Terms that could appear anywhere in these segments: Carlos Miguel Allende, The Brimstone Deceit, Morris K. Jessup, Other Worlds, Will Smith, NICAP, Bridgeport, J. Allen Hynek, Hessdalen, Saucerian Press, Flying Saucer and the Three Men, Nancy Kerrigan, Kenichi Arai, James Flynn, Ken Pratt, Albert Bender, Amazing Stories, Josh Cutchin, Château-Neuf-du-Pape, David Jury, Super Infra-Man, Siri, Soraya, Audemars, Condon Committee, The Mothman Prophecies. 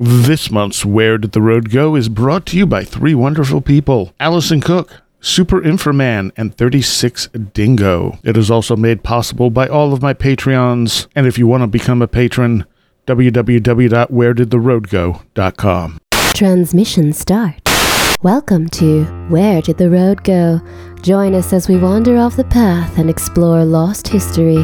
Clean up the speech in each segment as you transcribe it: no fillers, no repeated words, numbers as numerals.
This month's Where Did the Road Go is brought to you by three wonderful people: Allison Cook, Super Infra-Man, and 36 Dingo. It is also made possible by all of my Patreons, and if you want to become a patron, www.wheredidtheroadgo.com. Transmission start. Welcome to Where Did the Road Go? Join us as we wander off the path and explore lost history,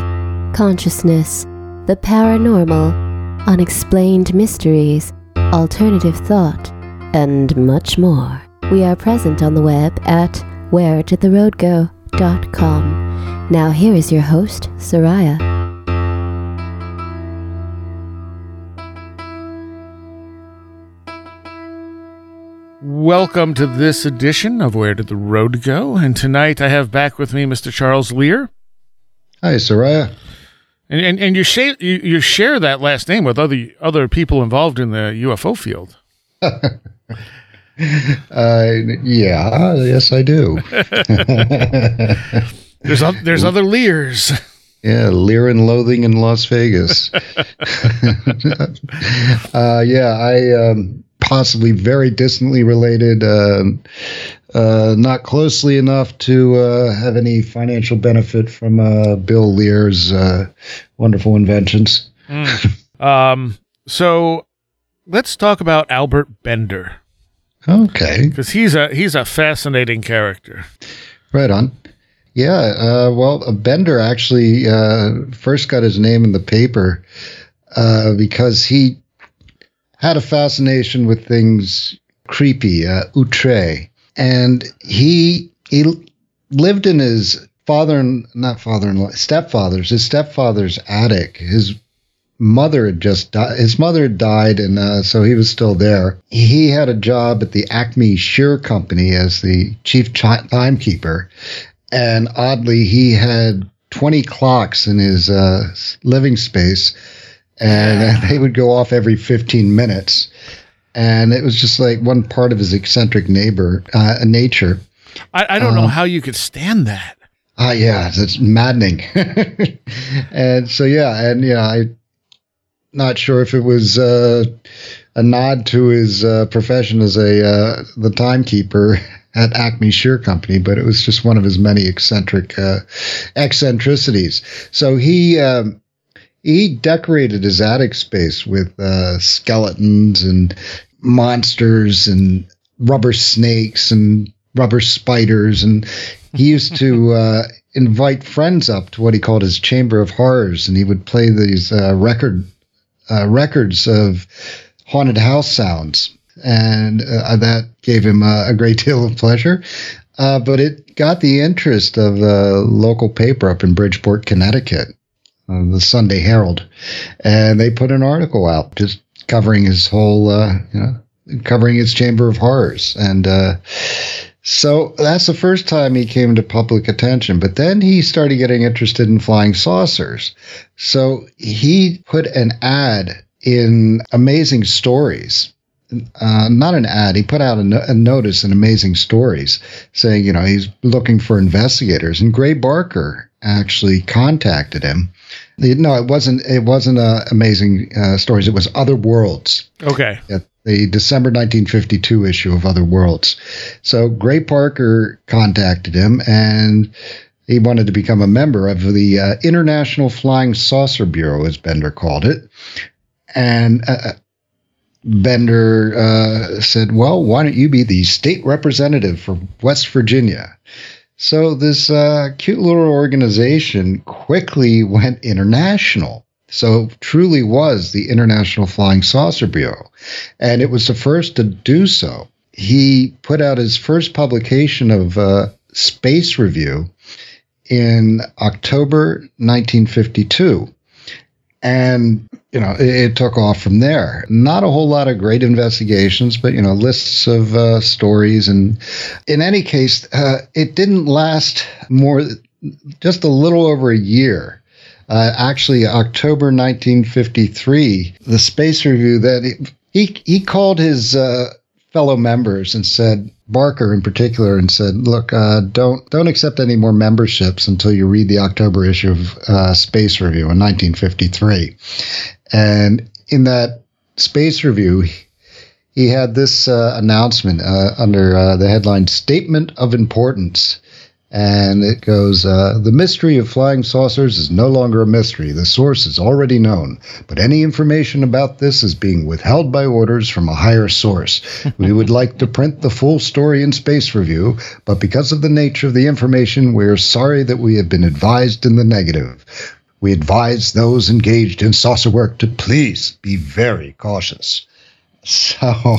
consciousness, the paranormal, unexplained mysteries, alternative thought, and much more. We are present on the web at wheredidtheroadgo.com. Now here is your host, Soraya. Welcome to this edition of Where Did the Road Go? And tonight I have back with me Mr. Charles Lear. Hi, Soraya. And you share that last name with other people involved in the UFO field. Yes, I do. there's other Lears. Yeah, Lear and Loathing in Las Vegas. I possibly very distantly related, not closely enough to have any financial benefit from Bill Lear's wonderful inventions. So let's talk about Albert Bender. Okay. Because he's a fascinating character. Right on. Yeah, Bender actually first got his name in the paper because he had a fascination with things creepy, outre. And he lived in his stepfather's attic. His mother had died, and so he was still there. He had a job at the Acme Shear Company as the chief timekeeper, and oddly, he had 20 clocks in his living space, and they would go off every 15 minutes. And it was just like one part of his eccentric nature. I don't know how you could stand that. Yeah, it's maddening. And so, I'm not sure if it was a nod to his profession as the timekeeper at Acme Shear Company, but it was just one of his many eccentricities. So he decorated his attic space with skeletons and monsters and rubber snakes and rubber spiders, and he used to invite friends up to what he called his Chamber of Horrors, and he would play these records of haunted house sounds, and that gave him a great deal of pleasure. But it got the interest of the local paper up in Bridgeport, Connecticut, the Sunday Herald, and they put an article out just covering his whole, covering his Chamber of Horrors, and so that's the first time he came to public attention. But then he started getting interested in flying saucers. So he put an ad in Amazing Stories. Not an ad. He put out a notice in Amazing Stories saying, he's looking for investigators. And Gray Barker actually contacted him. No, it wasn't Amazing Stories. It was Other Worlds. Okay. The December 1952 issue of Other Worlds. So Gray Barker contacted him, and he wanted to become a member of the International Flying Saucer Bureau, as Bender called it. And Bender said, well, why don't you be the state representative for West Virginia? So this cute little organization quickly went international. So it truly was the International Flying Saucer Bureau, and it was the first to do so. He put out his first publication of Space Review in October 1952, and it took off from there. Not a whole lot of great investigations, but lists of stories, and in any case, it didn't last more, just a little over a year. Actually, October 1953, the Space Review, that he called his fellow members and said, Barker in particular, and said, look, don't accept any more memberships until you read the October issue of Space Review in 1953. And in that Space Review, he had this announcement under the headline Statement of Importance. And it goes, the mystery of flying saucers is no longer a mystery. The source is already known. But any information about this is being withheld by orders from a higher source. We would like to print the full story in Space Review, but because of the nature of the information, we are sorry that we have been advised in the negative. We advise those engaged in saucer work to please be very cautious. So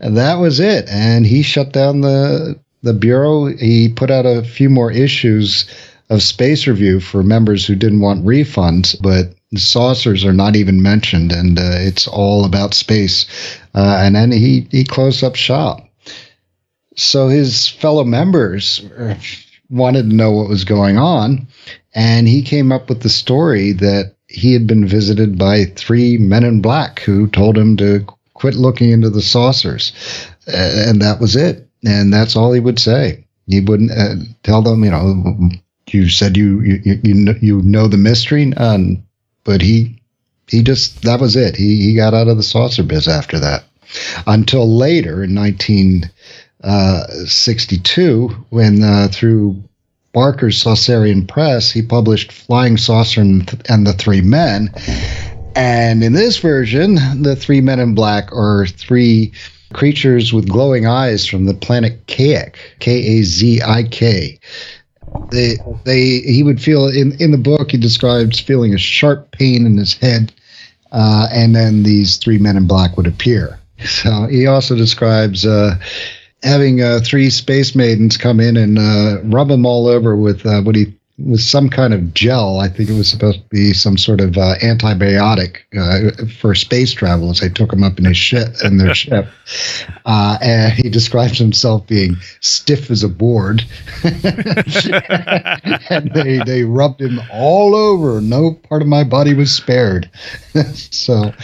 that was it. And he shut down the Bureau. He put out a few more issues of Space Review for members who didn't want refunds, but saucers are not even mentioned, and it's all about space. And then he closed up shop. So his fellow members wanted to know what was going on, and he came up with the story that he had been visited by three men in black who told him to quit looking into the saucers. And that was it. And that's all he would say. He wouldn't tell them, you know, you said you know the mystery. But he just, that was it. He got out of the saucer biz after that, until later in 1962, when through Barker's Saucerian Press, he published Flying Saucer and the Three Men. And in this version, the three men in black are three creatures with glowing eyes from the planet Kazik, K-A-Z-I-K. He would feel, in the book, he describes feeling a sharp pain in his head, and then these three men in black would appear. So he also describes having three space maidens come in and rub him all over with with some kind of gel. I think it was supposed to be some sort of antibiotic for space travel, as they took him up in his ship, in their ship. And he describes himself being stiff as a board. And they rubbed him all over. No part of my body was spared. So,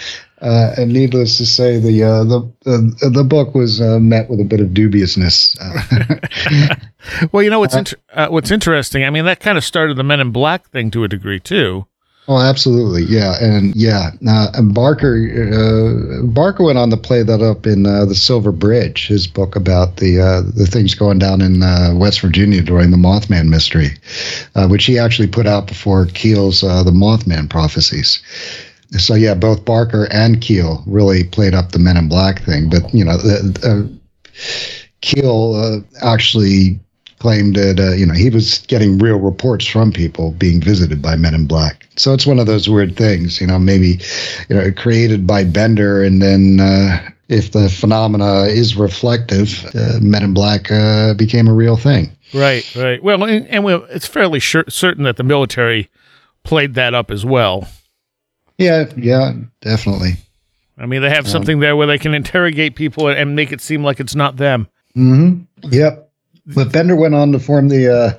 and needless to say, the book was met with a bit of dubiousness. Well, you know what's interesting. I mean, that kind of started the Men in Black thing to a degree too. Oh, absolutely, yeah, and Barker went on to play that up in The Silver Bridge, his book about the things going down in West Virginia during the Mothman mystery, which he actually put out before Keel's The Mothman Prophecies. So yeah, both Barker and Keel really played up the Men in Black thing, but you know, Keel actually claimed that he was getting real reports from people being visited by Men in Black. So it's one of those weird things, created by Bender, and then if the phenomena is reflective, Men in Black became a real thing. Right. Well, and it's fairly certain that the military played that up as well. Yeah, definitely. I mean, they have something there where they can interrogate people and make it seem like it's not them. Mm-hmm. Yep. But Bender went on to form the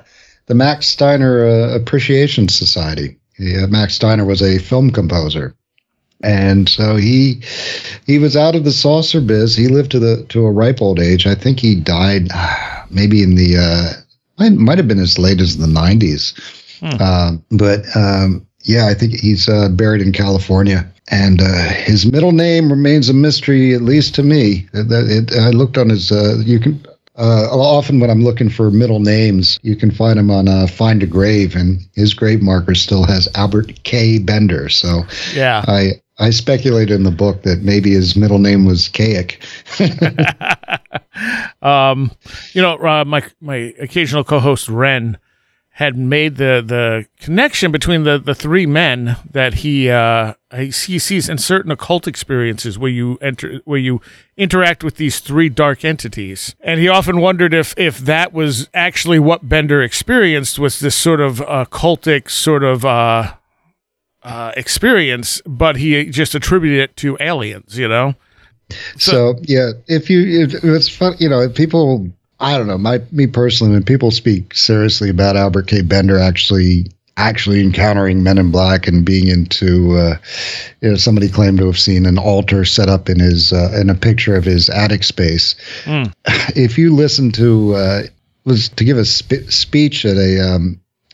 Max Steiner Appreciation Society. Max Steiner was a film composer, and so he was out of the saucer biz. He lived to a ripe old age. I think he died maybe in the might have been as late as the 90s. Yeah, I think he's buried in California, and his middle name remains a mystery, at least to me. I looked on his. You can often when I'm looking for middle names, you can find him on Find a Grave, and his grave marker still has Albert K. Bender. So yeah, I speculate in the book that maybe his middle name was Kayak. My occasional co-host Ren had made the connection between the three men that he sees in certain occult experiences where you interact with these three dark entities. And he often wondered if that was actually what Bender experienced, was this sort of occultic sort of experience, but he just attributed it to aliens, you know? So yeah, if it's fun, if people, I don't know, me personally, when people speak seriously about Albert K. Bender actually encountering Men in Black and being into, somebody claimed to have seen an altar set up in his in a picture of his attic space. Mm. If you listen to was to give a speech at a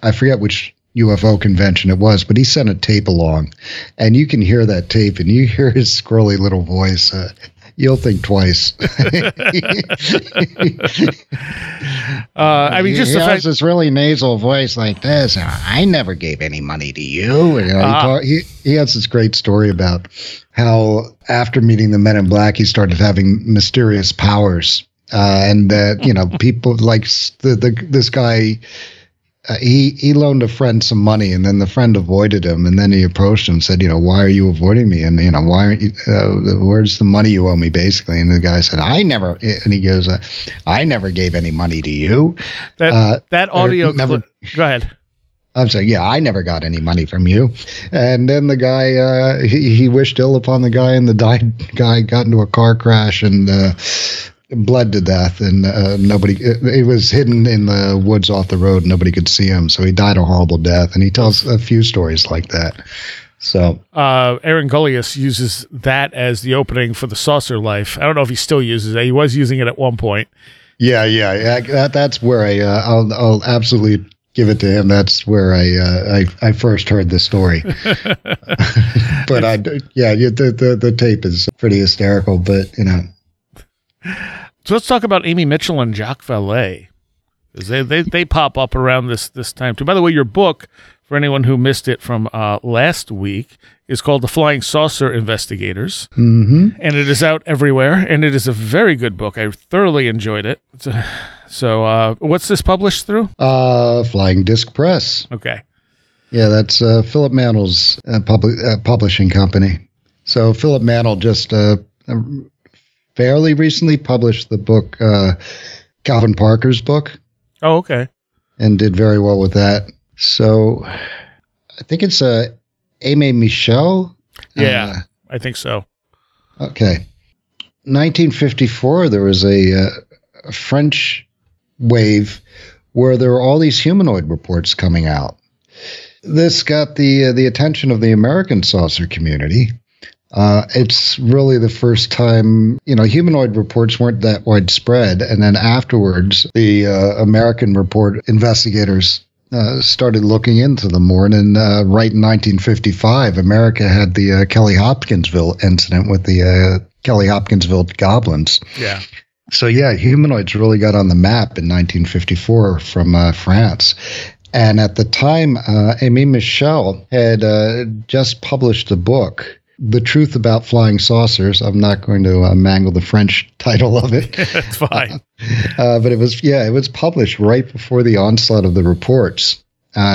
I forget which UFO convention it was, but he sent a tape along, and you can hear that tape, and you hear his squirrely little voice. You'll think twice. I mean, just he has this really nasal voice like this. I never gave any money to you. You know, he has this great story about how after meeting the Men in Black, he started having mysterious powers, and that people like this guy. He loaned a friend some money, and then the friend avoided him, and then he approached him and said, why are you avoiding me? And, why aren't you, where's the money you owe me, basically? And the guy said, I never gave any money to you. That audio clip. Go ahead. I'm saying, yeah, I never got any money from you. And then the guy, he wished ill upon the guy, and the guy got into a car crash and, bled to death, and it was hidden in the woods off the road. Nobody could see him, so he died a horrible death. And he tells a few stories like that. So Aaron Gullius uses that as the opening for the Saucer Life. I don't know if he still uses it. He was using it at one point. Yeah. That's where I'll absolutely give it to him. That's where I first heard the story. But the tape is pretty hysterical. But So let's talk about Aimé Michel and Jacques Vallée. They pop up around this time too. By the way, your book, for anyone who missed it from last week, is called The Flying Saucer Investigators. Mm-hmm. And it is out everywhere, and it is a very good book. I thoroughly enjoyed it. So what's this published through? Flying Disc Press. Okay. Yeah, that's Philip Mandel's publishing company. So Philip Mandel just... fairly recently published the book, Calvin Parker's book. Oh, okay. And did very well with that. So I think it's Aimé Michel. Yeah, I think so. Okay. 1954, there was a French wave where there were all these humanoid reports coming out. This got the attention of the American saucer community. It's really the first time, humanoid reports weren't that widespread. And then afterwards, the American report investigators started looking into them more. And then right in 1955, America had the Kelly Hopkinsville incident with the Kelly Hopkinsville goblins. Yeah. So, humanoids really got on the map in 1954 from France. And at the time, Aimé Michel had just published a book, The Truth About Flying Saucers. I'm not going to mangle the French title of it. That's fine. But it was published right before the onslaught of the reports.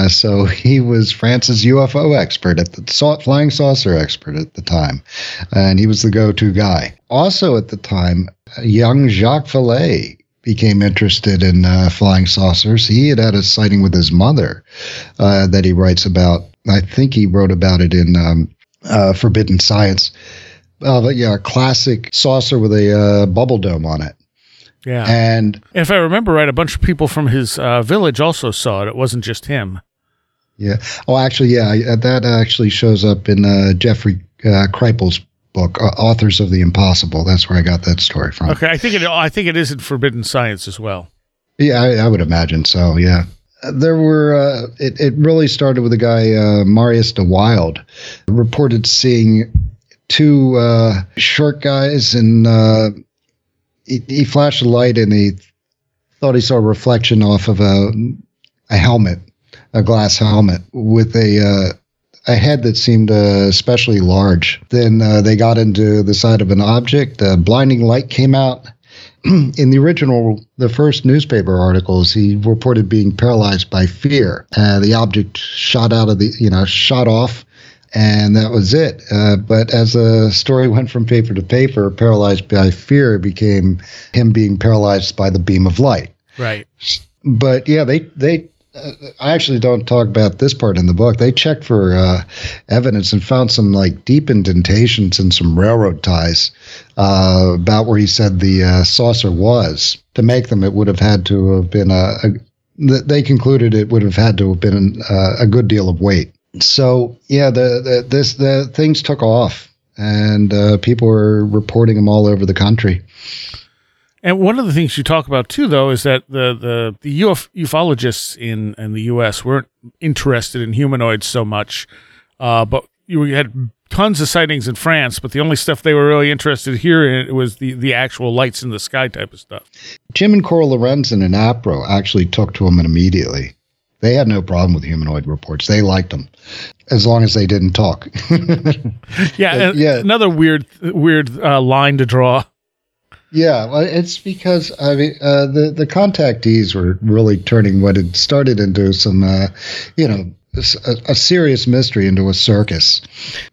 So he was France's UFO expert at the flying saucer expert at the time. And he was the go-to guy. Also at the time, young Jacques Vallée became interested in flying saucers. He had had a sighting with his mother that he writes about. I think he wrote about it in... Forbidden Science, a classic saucer with a bubble dome on it. Yeah, and if I remember right, a bunch of people from his village also saw it. It wasn't just him. Yeah. Oh, actually, yeah, that actually shows up in Jeffrey Kripal's book, Authors of the Impossible. That's where I got that story from. Okay, I think it is in Forbidden Science as well. Yeah, I would imagine so. Yeah. There were, it really started with a guy, Marius DeWilde, reported seeing two short guys, and he flashed a light and he thought he saw a reflection off of a helmet, a glass helmet, with a head that seemed especially large. Then they got into the side of an object, a blinding light came out. In the original, the first newspaper articles, he reported being paralyzed by fear. The object shot off, and that was it. But as the story went from paper to paper, paralyzed by fear became him being paralyzed by the beam of light. Right. But yeah, they I actually don't talk about this part in the book. They checked for evidence and found some deep indentations and some railroad ties about where he said the saucer was. To make them, it would have had to have been they concluded it would have had to have been a good deal of weight. So yeah, the things took off, and people were reporting them all over the country. And one of the things you talk about, too, though, is that the ufologists in the U.S. weren't interested in humanoids so much. But you had tons of sightings in France, but the only stuff they were really interested here in was the actual lights in the sky type of stuff. Jim and Coral Lorenzen and APRO actually took to them immediately. They had no problem with humanoid reports. They liked them, as long as they didn't talk. Yeah, yeah, another weird line to draw. Yeah, well, it's because I mean the contactees were really turning what had started into some, a serious mystery into a circus.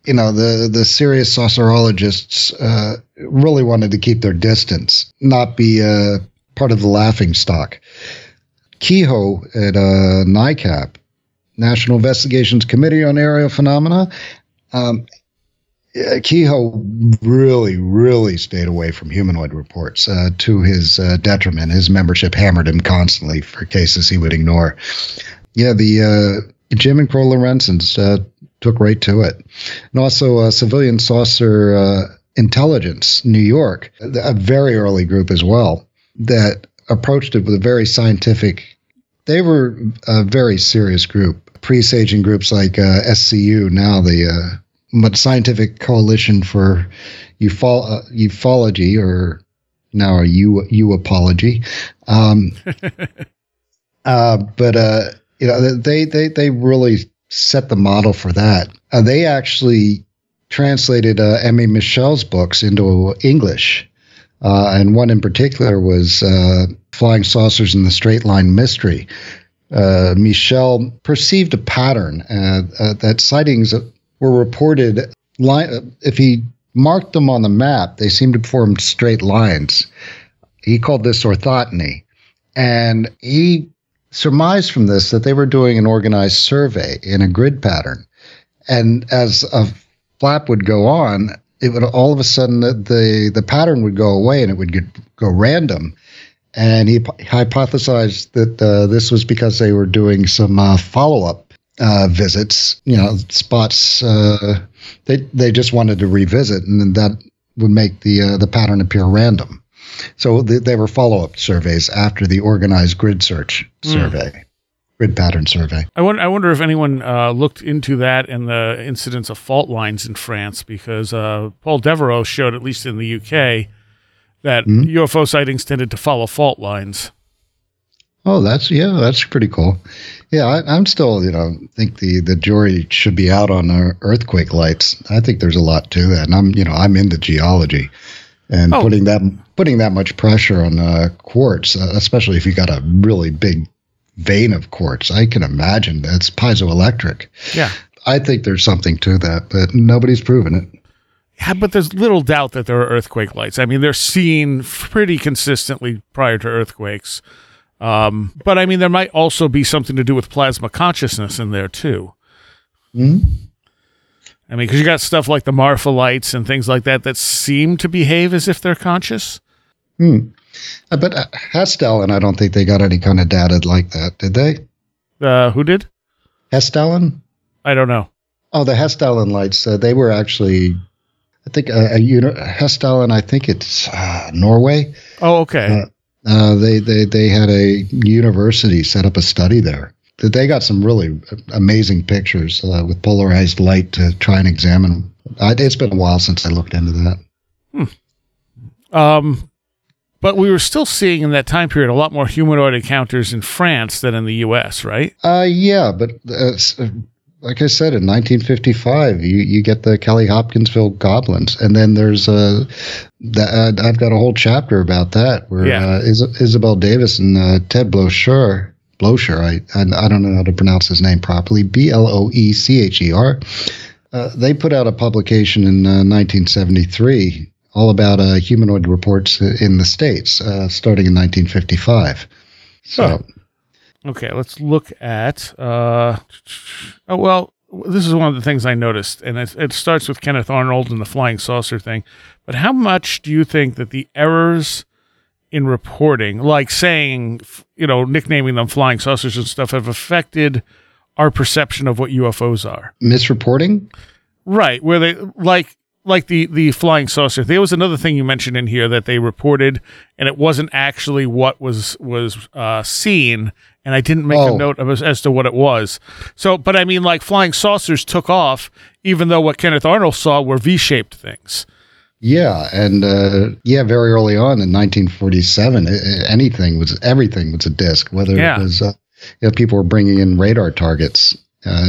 You know, the serious saucerologists really wanted to keep their distance, not be part of the laughing stock. Keyhoe at NICAP, National Investigations Committee on Aerial Phenomena, Keyhoe really, really stayed away from humanoid reports to his detriment. His membership hammered him constantly for cases he would ignore. Yeah, the Jim and Coral Lorenzens took right to it. And also Civilian Saucer Intelligence, New York, a very early group as well, that approached it with a very scientific. They were a very serious group, presaging groups like SCU, now the Scientific Coalition for Ufology, or now a U-apology. They really set the model for that. They actually translated Aimé Michel's books into English. And one in particular was Flying Saucers in the Straight Line Mystery. Michel perceived a pattern that sightings were reported. If he marked them on the map, they seemed to form straight lines. He called this orthotony. And he surmised from this that they were doing an organized survey in a grid pattern. And as a flap would go on, it would all of a sudden the pattern would go away and it would go random. And he hypothesized that this was because they were doing some follow-up visits, spots they just wanted to revisit, and then that would make the pattern appear random. So they were follow-up surveys after the organized grid search survey. Grid pattern survey. I wonder if anyone looked into that and the incidence of fault lines in France, because Paul Devereaux showed, at least in the UK, that UFO sightings tended to follow fault lines. Oh, that's pretty cool. Yeah, I'm still, think the jury should be out on earthquake lights. I think there's a lot to that, and I'm into geology, and putting that much pressure on quartz, especially if you got a really big vein of quartz. I can imagine that's piezoelectric. Yeah. I think there's something to that, but nobody's proven it. Yeah, but there's little doubt that there are earthquake lights. I mean, they're seen pretty consistently prior to earthquakes. But I mean, there might also be something to do with plasma consciousness in there too. Mm-hmm. I mean, because you got stuff like the Marfa lights and things like that seem to behave as if they're conscious. Hmm. But Hessdalen, I don't think they got any kind of data like that, did they? Who did? Hessdalen? I don't know. Oh, the Hessdalen lights, they were actually, I think, Hessdalen, I think it's Norway. Oh, okay. They had a university set up a study there. They got some really amazing pictures with polarized light to try and examine them. It's been a while since I looked into that. But we were still seeing in that time period a lot more humanoid encounters in France than in the U.S., right? Yeah, but like I said, in 1955, you get the Kelly Hopkinsville goblins, and then there's I've got a whole chapter about that where Isabel Davis and Ted Bloecher, I don't know how to pronounce his name properly, B-L-O-E-C-H-E-R. They put out a publication in 1973 all about humanoid reports in the States, starting in 1955. So, okay, let's look at. This is one of the things I noticed, and it starts with Kenneth Arnold and the flying saucer thing. But how much do you think that the errors in reporting, like saying, nicknaming them flying saucers and stuff, have affected our perception of what UFOs are? Misreporting, right? Where they like. like the flying saucer, there was another thing you mentioned in here that they reported, and it wasn't actually what was seen, and I didn't make a note as to what it was. So, but I mean, like, flying saucers took off, even though what Kenneth Arnold saw were V-shaped things. Yeah, and very early on in 1947, everything was a disc. Whether it was, people were bringing in radar targets,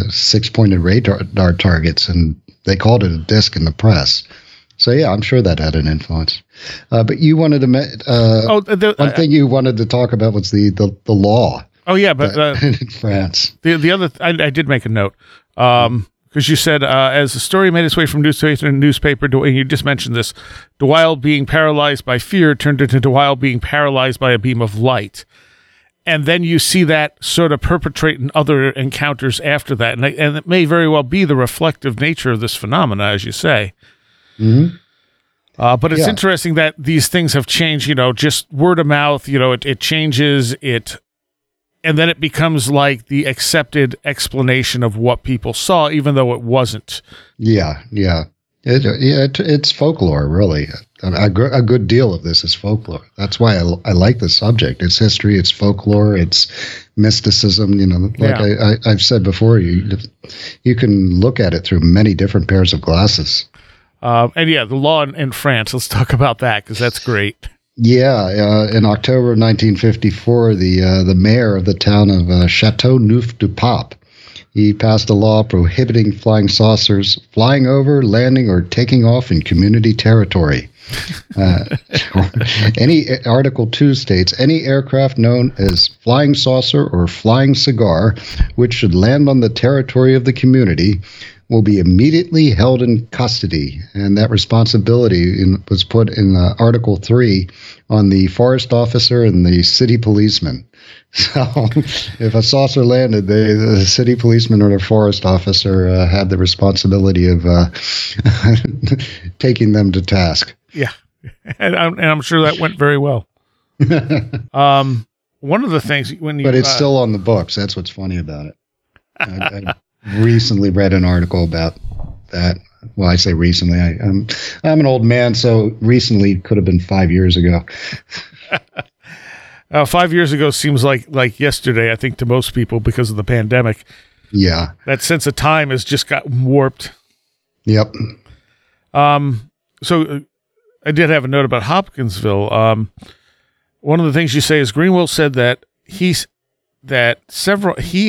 six-pointed radar targets, and they called it a disc in the press. So yeah, I'm sure that had an influence. But you wanted to, one thing you wanted to talk about was the law. Oh yeah, but in France, the other I did make a note. Because you said, as the story made its way from newspaper to newspaper, and you just mentioned this, DeWilde being paralyzed by fear turned into DeWilde being paralyzed by a beam of light. And then you see that sort of perpetrate in other encounters after that. And it may very well be the reflective nature of this phenomena, as you say. Mm-hmm. But it's interesting that these things have changed, just word of mouth, it changes it. And then it becomes like the accepted explanation of what people saw, even though it wasn't. Yeah. It's folklore, really. A good deal of this is folklore. That's why I like the subject. It's history, it's folklore, it's mysticism. I've said before, you can look at it through many different pairs of glasses. The law in France, let's talk about that, because that's great. In October 1954, the mayor of the town of Château-Neuf-du-Pape, he passed a law prohibiting flying saucers flying over, landing, or taking off in community territory. Article 2 states, any aircraft known as flying saucer or flying cigar, which should land on the territory of the community, will be immediately held in custody. And that responsibility was put in Article 3 on the forest officer and the city policeman. So if a saucer landed, the city policeman or the forest officer had the responsibility of taking them to task. Yeah, and I'm sure that went very well. One of the things when you... But it's still on the books. That's what's funny about it. I recently read an article about that. Well, I say recently. I'm an old man, so recently could have been 5 years ago. 5 years ago seems like yesterday, I think, to most people because of the pandemic. Yeah. That sense of time has just gotten warped. Yep. So I did have a note about Hopkinsville. One of the things you say is Greenwell said that he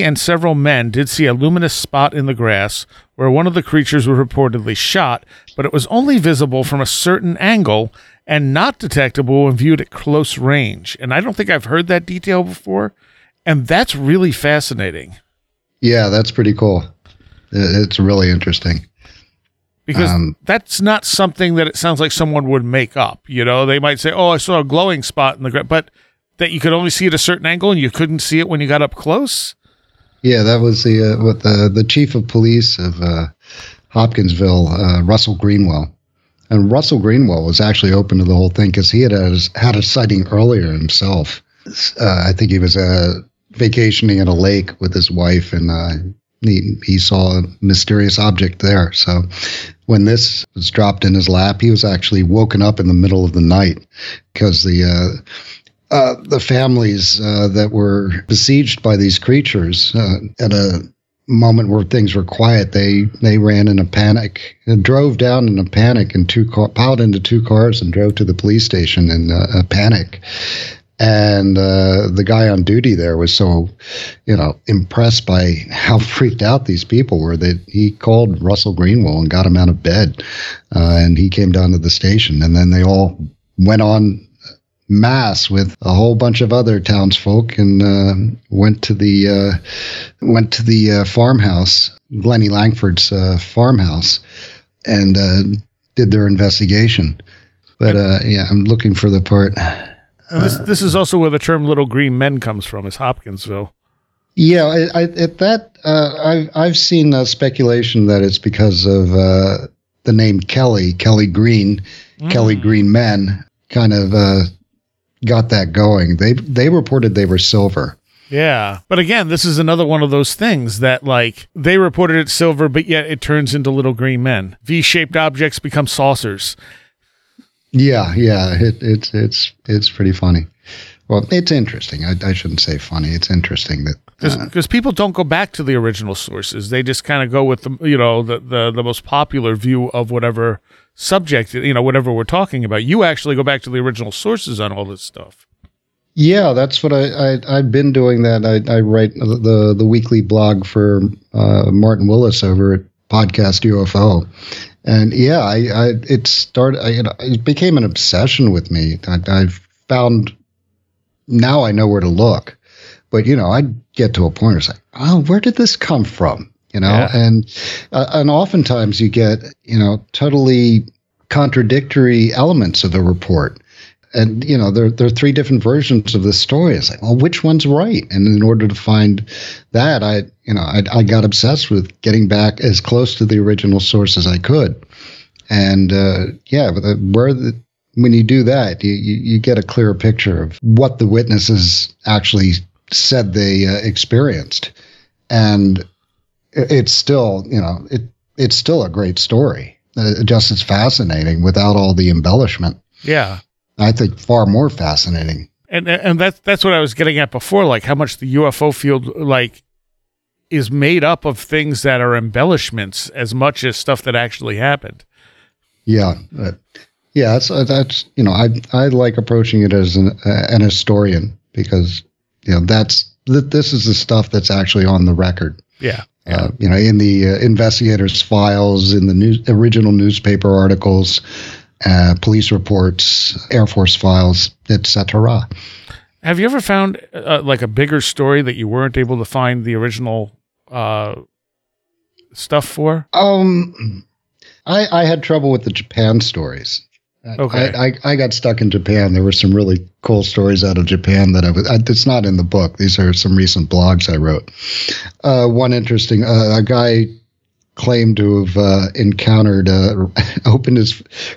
and several men did see a luminous spot in the grass where one of the creatures was reportedly shot, but it was only visible from a certain angle and not detectable when viewed at close range. And I don't think I've heard that detail before, and that's really fascinating. Yeah, that's pretty cool. It's really interesting. Because that's not something that it sounds like someone would make up. They might say, I saw a glowing spot in the grass, but that you could only see at a certain angle and you couldn't see it when you got up close? Yeah, that was the chief of police of Hopkinsville, Russell Greenwell. And Russell Greenwell was actually open to the whole thing because he had a sighting earlier himself. I think he was vacationing at a lake with his wife, and he saw a mysterious object there. So when this was dropped in his lap, he was actually woken up in the middle of the night because the families that were besieged by these creatures at a moment where things were quiet, they ran in a panic and drove down in a panic and piled into two cars and drove to the police station in a panic. And the guy on duty there was so, impressed by how freaked out these people were that he called Russell Greenwell and got him out of bed. And he came down to the station, and then they all went on mass with a whole bunch of other townsfolk and went to the farmhouse, Glenny Langford's farmhouse, and did their investigation. But I'm looking for the part. This is also where the term "little green men" comes from, is Hopkinsville. Yeah, I've seen speculation that it's because of the name Kelly Green, Kelly Green Men, kind of. Got that going. They reported they were silver, Yeah. But again, this is another one of those things that, like, they reported it silver, but yet it turns into little green men. V-shaped objects become saucers. Yeah, yeah. It's pretty funny. Well, it's interesting. I shouldn't say funny. It's interesting that because people don't go back to the original sources. They just kind of go with the most popular view of whatever subject, whatever we're talking about. You actually go back to the original sources on all this stuff. Yeah, that's what I've been doing. That I write the weekly blog for Martin Willis over at Podcast UFO, and yeah, it became an obsession with me. I've found now I know where to look, but I'd get to a point where it's like, oh, where did this come from? Yeah. And oftentimes you get totally contradictory elements of the report. And, there are three different versions of this story. It's like, well, which one's right? And in order to find that, I got obsessed with getting back as close to the original source as I could. And, when you do that, you get a clearer picture of what the witnesses actually said they experienced. And it's still, it's still a great story. Just as fascinating without all the embellishment. Yeah. I think far more fascinating. And that's what I was getting at before, like how much the UFO field is made up of things that are embellishments as much as stuff that actually happened. Yeah. Yeah, I like approaching it as an historian because, this is the stuff that's actually on the record. Yeah. In the investigators' files, in the original newspaper articles, police reports, Air Force files, etc. Have you ever found a bigger story that you weren't able to find the original stuff for? I had trouble with the Japan stories. Okay, I got stuck in Japan. There were some really cool stories out of Japan that it's not in the book. These are some recent blogs I wrote. One interesting, a guy claimed to have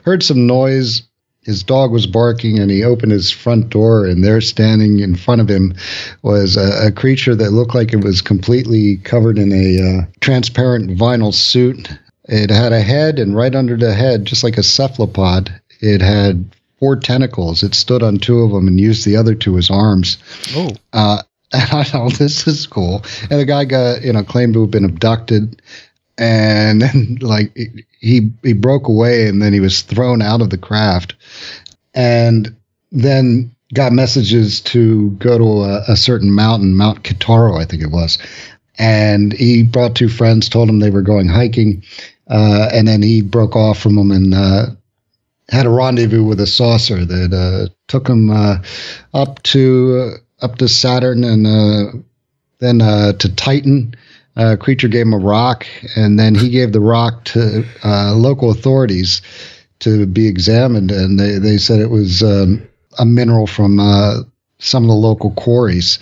heard some noise. His dog was barking, and he opened his front door, and there, standing in front of him, was a creature that looked like it was completely covered in a transparent vinyl suit. It had a head, and right under the head, just like a cephalopod, it had 4 tentacles. It stood on 2 of them and used the other 2 as arms. Oh. And I thought, this is cool. And the guy got, claimed to have been abducted. And then, he broke away, and then he was thrown out of the craft, and then got messages to go to a certain mountain, Mount Kitaro, I think it was. And he brought 2 friends, told them they were going hiking, and then he broke off from them and had a rendezvous with a saucer that took him up to Saturn and then to Titan. Creature gave him a rock, and then he gave the rock to local authorities to be examined, and they said it was a mineral from some of the local quarries,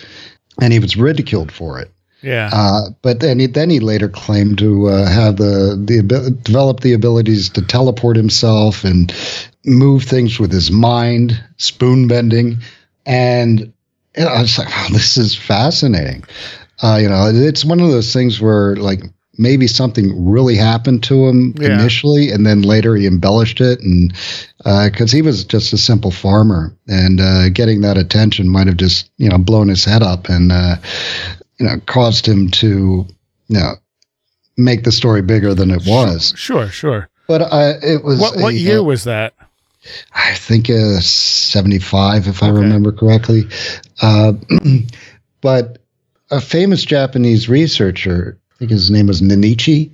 and he was ridiculed for it. Yeah. But then he later claimed to have developed the abilities to teleport himself and move things with his mind, spoon bending, and I was like, wow, this is fascinating. It's one of those things where, maybe something really happened to him initially, and then later he embellished it, and because he was just a simple farmer, and getting that attention might have just, blown his head up and, caused him to, make the story bigger than it was. Sure. But it was. What year was that? I think 75, if I remember correctly. But a famous Japanese researcher, I think his name was Kenichi,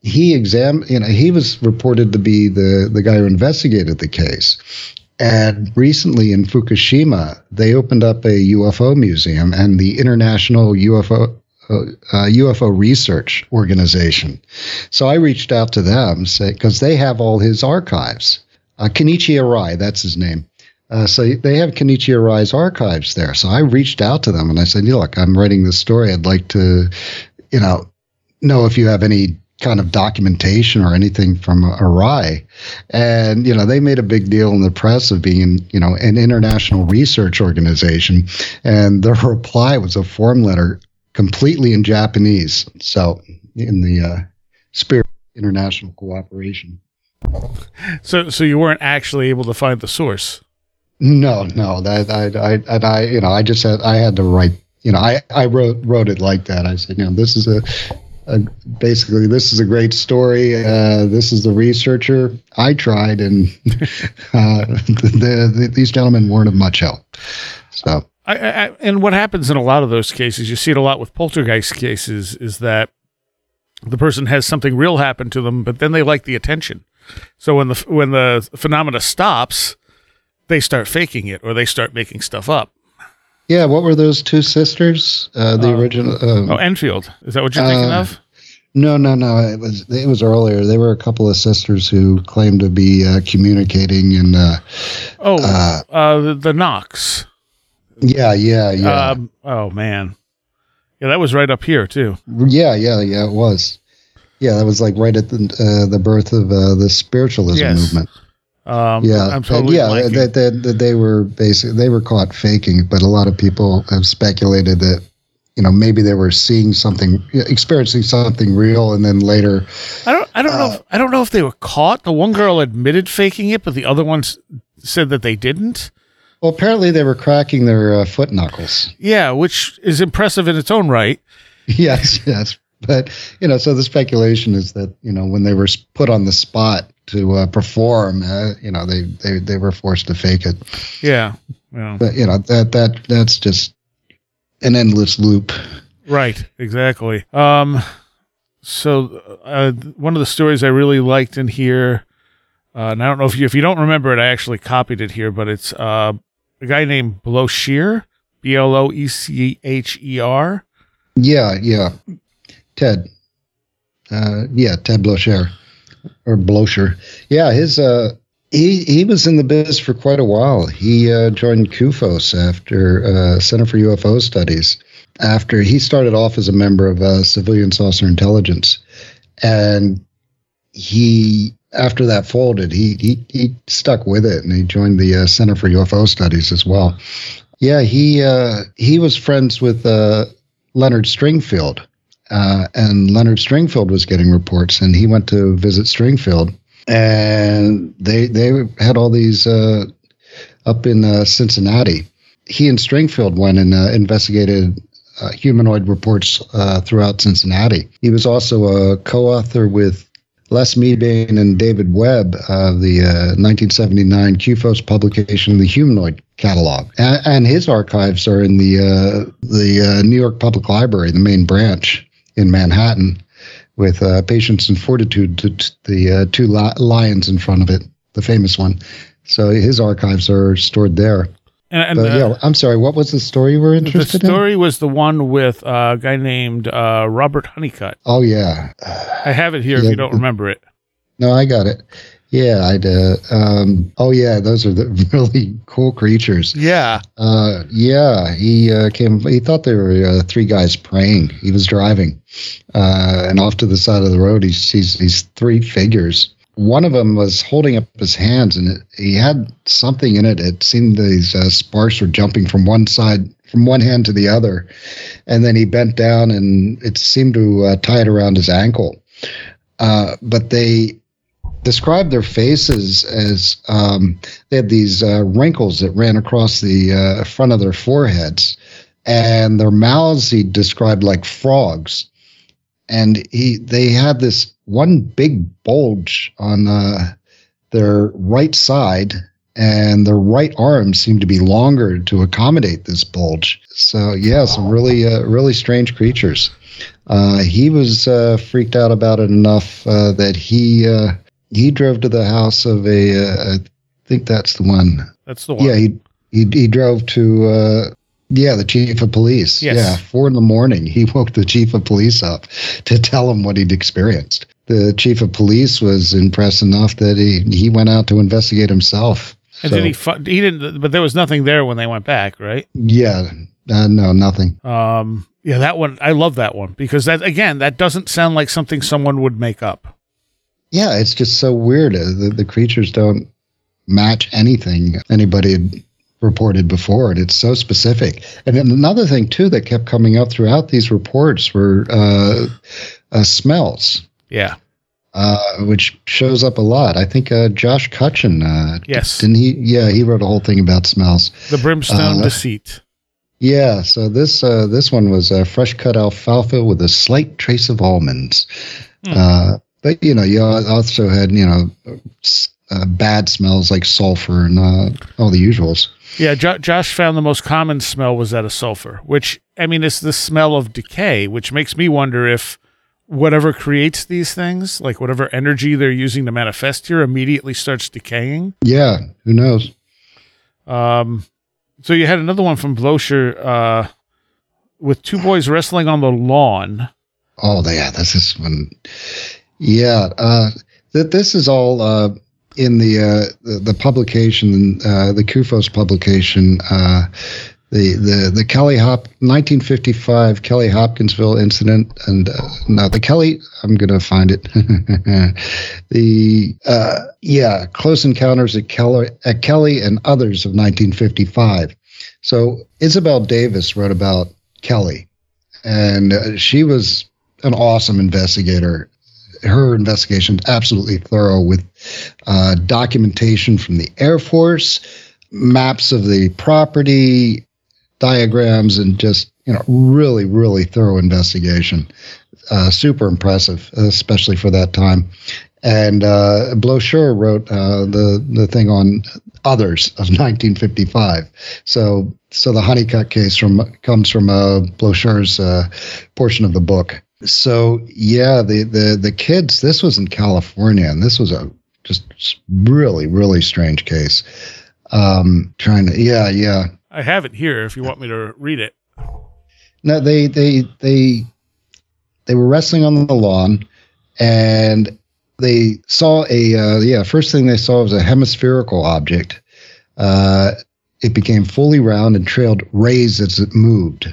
he was reported to be the guy who investigated the case. And recently in Fukushima, they opened up a UFO museum and the International UFO Research Organization. So I reached out to them because they have all his archives. Kenichi Arai, that's his name. So they have Kenichi Arai's archives there. So I reached out to them and I said, look, I'm writing this story. I'd like to, know if you have any kind of documentation or anything from awry. And, you know, they made a big deal in the press of being, you know, an international research organization. And their reply was a form letter completely in Japanese. So in the spirit of international cooperation. So you weren't actually able to find the source? No. I had to write, you know, I wrote it like that. I said, you know, this is basically, this is a great story. This is the researcher. I tried, and these gentlemen weren't of much help. So, and what happens in a lot of those cases, you see it a lot with poltergeist cases, is that the person has something real happen to them, but then they like the attention. So when the phenomena stops, they start faking it, or they start making stuff up. Yeah, what were those two sisters? The original. Enfield. Is that what you're thinking of? No. It was earlier. They were a couple of sisters who claimed to be communicating and. The Knox. Yeah. Man, yeah, that was right up here too. Yeah. It was. Yeah, that was like right at the birth of the spiritualism movement. I'm totally they were caught faking, but a lot of people have speculated that, you know, maybe they were seeing something, experiencing something real, and then later. I don't know if they were caught. The one girl admitted faking it, but the other ones said that they didn't. Well, apparently they were cracking their foot knuckles. Yeah, which is impressive in its own right. Yes. But, you know, so the speculation is that, you know, when they were put on the spot to perform, you know, they were forced to fake it. Yeah. But, you know, that's just an endless loop. Right. Exactly. So one of the stories I really liked in here, and I don't know if you don't remember it, I actually copied it here, but it's a guy named Bloecher, Bloecher. Yeah. Ted. Ted Bloecher. Or Bloecher. Yeah, his he was in the biz for quite a while. He joined CUFOS after Center for UFO Studies. After he started off as a member of Civilian Saucer Intelligence, and he after that folded, he stuck with it, and he joined the Center for UFO Studies as well. Yeah, he was friends with Leonard Stringfield. And Leonard Stringfield was getting reports, and he went to visit Stringfield, and they had all these up in Cincinnati. He and Stringfield went and investigated humanoid reports throughout Cincinnati. He was also a co-author with Les Meebane and David Webb of the 1979 QFOS publication, The Humanoid Catalog. And his archives are in the New York Public Library, the main branch in Manhattan, with Patience and Fortitude, the two lions in front of it, the famous one. So his archives are stored there. And I'm sorry, what was the story you were interested in? The story was the one with a guy named Robert Honeycutt. Oh, yeah. I have it here if you don't remember it. No, I got it. Yeah, I did. Those are the really cool creatures. Yeah. He thought they were three guys praying. He was driving. And off to the side of the road, he sees these three figures. One of them was holding up his hands, and he had something in it. It seemed these sparks were jumping from one side, from one hand to the other. And then he bent down, and it seemed to tie it around his ankle. But they described their faces as they had these wrinkles that ran across the front of their foreheads, and their mouths he described like frogs, and they had this one big bulge on their right side, and their right arm seemed to be longer to accommodate this bulge. So yeah, some really really strange creatures. He was freaked out about it enough that he drove to the house of I think that's the one. That's the one. Yeah, he drove to the chief of police. Yes. Yeah, 4 a.m. he woke the chief of police up to tell him what he'd experienced. The chief of police was impressed enough that he went out to investigate himself. And so, but there was nothing there when they went back, right? Yeah, No, nothing. Yeah, that one, I love that one because that, again, that doesn't sound like something someone would make up. Yeah, it's just so weird. The creatures don't match anything anybody had reported before, and it's so specific. And then another thing, too, that kept coming up throughout these reports were smells. Yeah. Which shows up a lot. I think Josh Cutchin, yes, didn't he? Yeah, he wrote a whole thing about smells. The brimstone deceit. Yeah, so this one was fresh cut alfalfa with a slight trace of almonds. But you know, you also had bad smells like sulfur and all the usuals. Yeah, Josh found the most common smell was that of sulfur, which I mean is the smell of decay, which makes me wonder if whatever creates these things, like whatever energy they're using to manifest here, immediately starts decaying. Yeah, who knows? So you had another one from Bloecher with two boys wrestling on the lawn. Oh, yeah, that's this one. Yeah, this is all in the publication, the Kufos publication, the Kelly 1955 Kelly Hopkinsville incident, and no, the Kelly. I'm gonna find it. Close Encounters at Kelly and Others of 1955. So Isabel Davis wrote about Kelly, and she was an awesome investigator. Her investigation is absolutely thorough with documentation from the Air Force, maps of the property, diagrams, and just really, really thorough investigation. Super impressive, especially for that time. And Bloecher wrote the thing on Others of 1955. So the Honeycutt case comes from Bloecher's portion of the book. So yeah, the kids. This was in California, and this was a just really, really strange case. I have it here if you want me to read it. No, they were wrestling on the lawn, and they saw first thing they saw was a hemispherical object. It became fully round and trailed rays as it moved.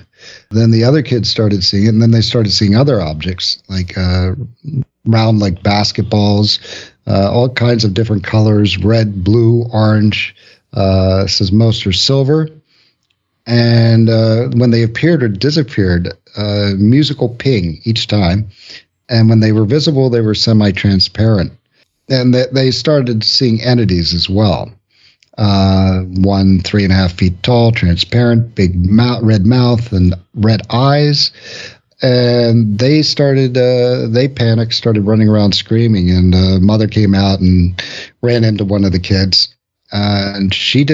Then the other kids started seeing it, and then they started seeing other objects like round like basketballs, all kinds of different colors, red, blue, orange. It says most are silver. And when they appeared or disappeared, musical ping each time. And when they were visible, they were semi-transparent. And they started seeing entities as well. 3.5 feet tall, transparent, big mouth, red mouth, and red eyes. And they started, they panicked, started running around screaming. And mother came out and ran into one of the kids. And she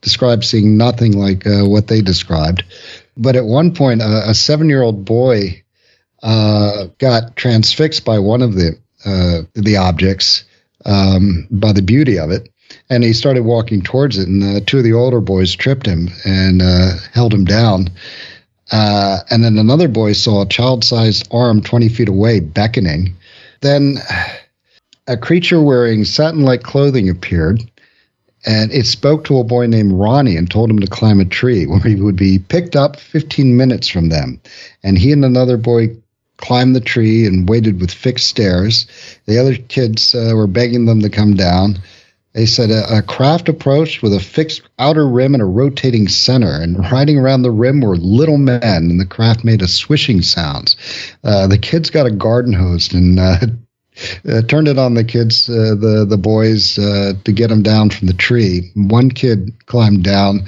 described seeing nothing like what they described. But at one point, a 7-year-old boy got transfixed by one of the objects, by the beauty of it. And he started walking towards it, and two of the older boys tripped him and held him down. And then another boy saw a child-sized arm 20 feet away beckoning. Then a creature wearing satin-like clothing appeared, and it spoke to a boy named Ronnie and told him to climb a tree where he would be picked up 15 minutes from them. And he and another boy climbed the tree and waited with fixed stares. The other kids were begging them to come down. They said a craft approached with a fixed outer rim and a rotating center, and riding around the rim were little men, and the craft made a swishing sound. The kids got a garden hose and turned it on the kids, the boys, to get them down from the tree. One kid climbed down.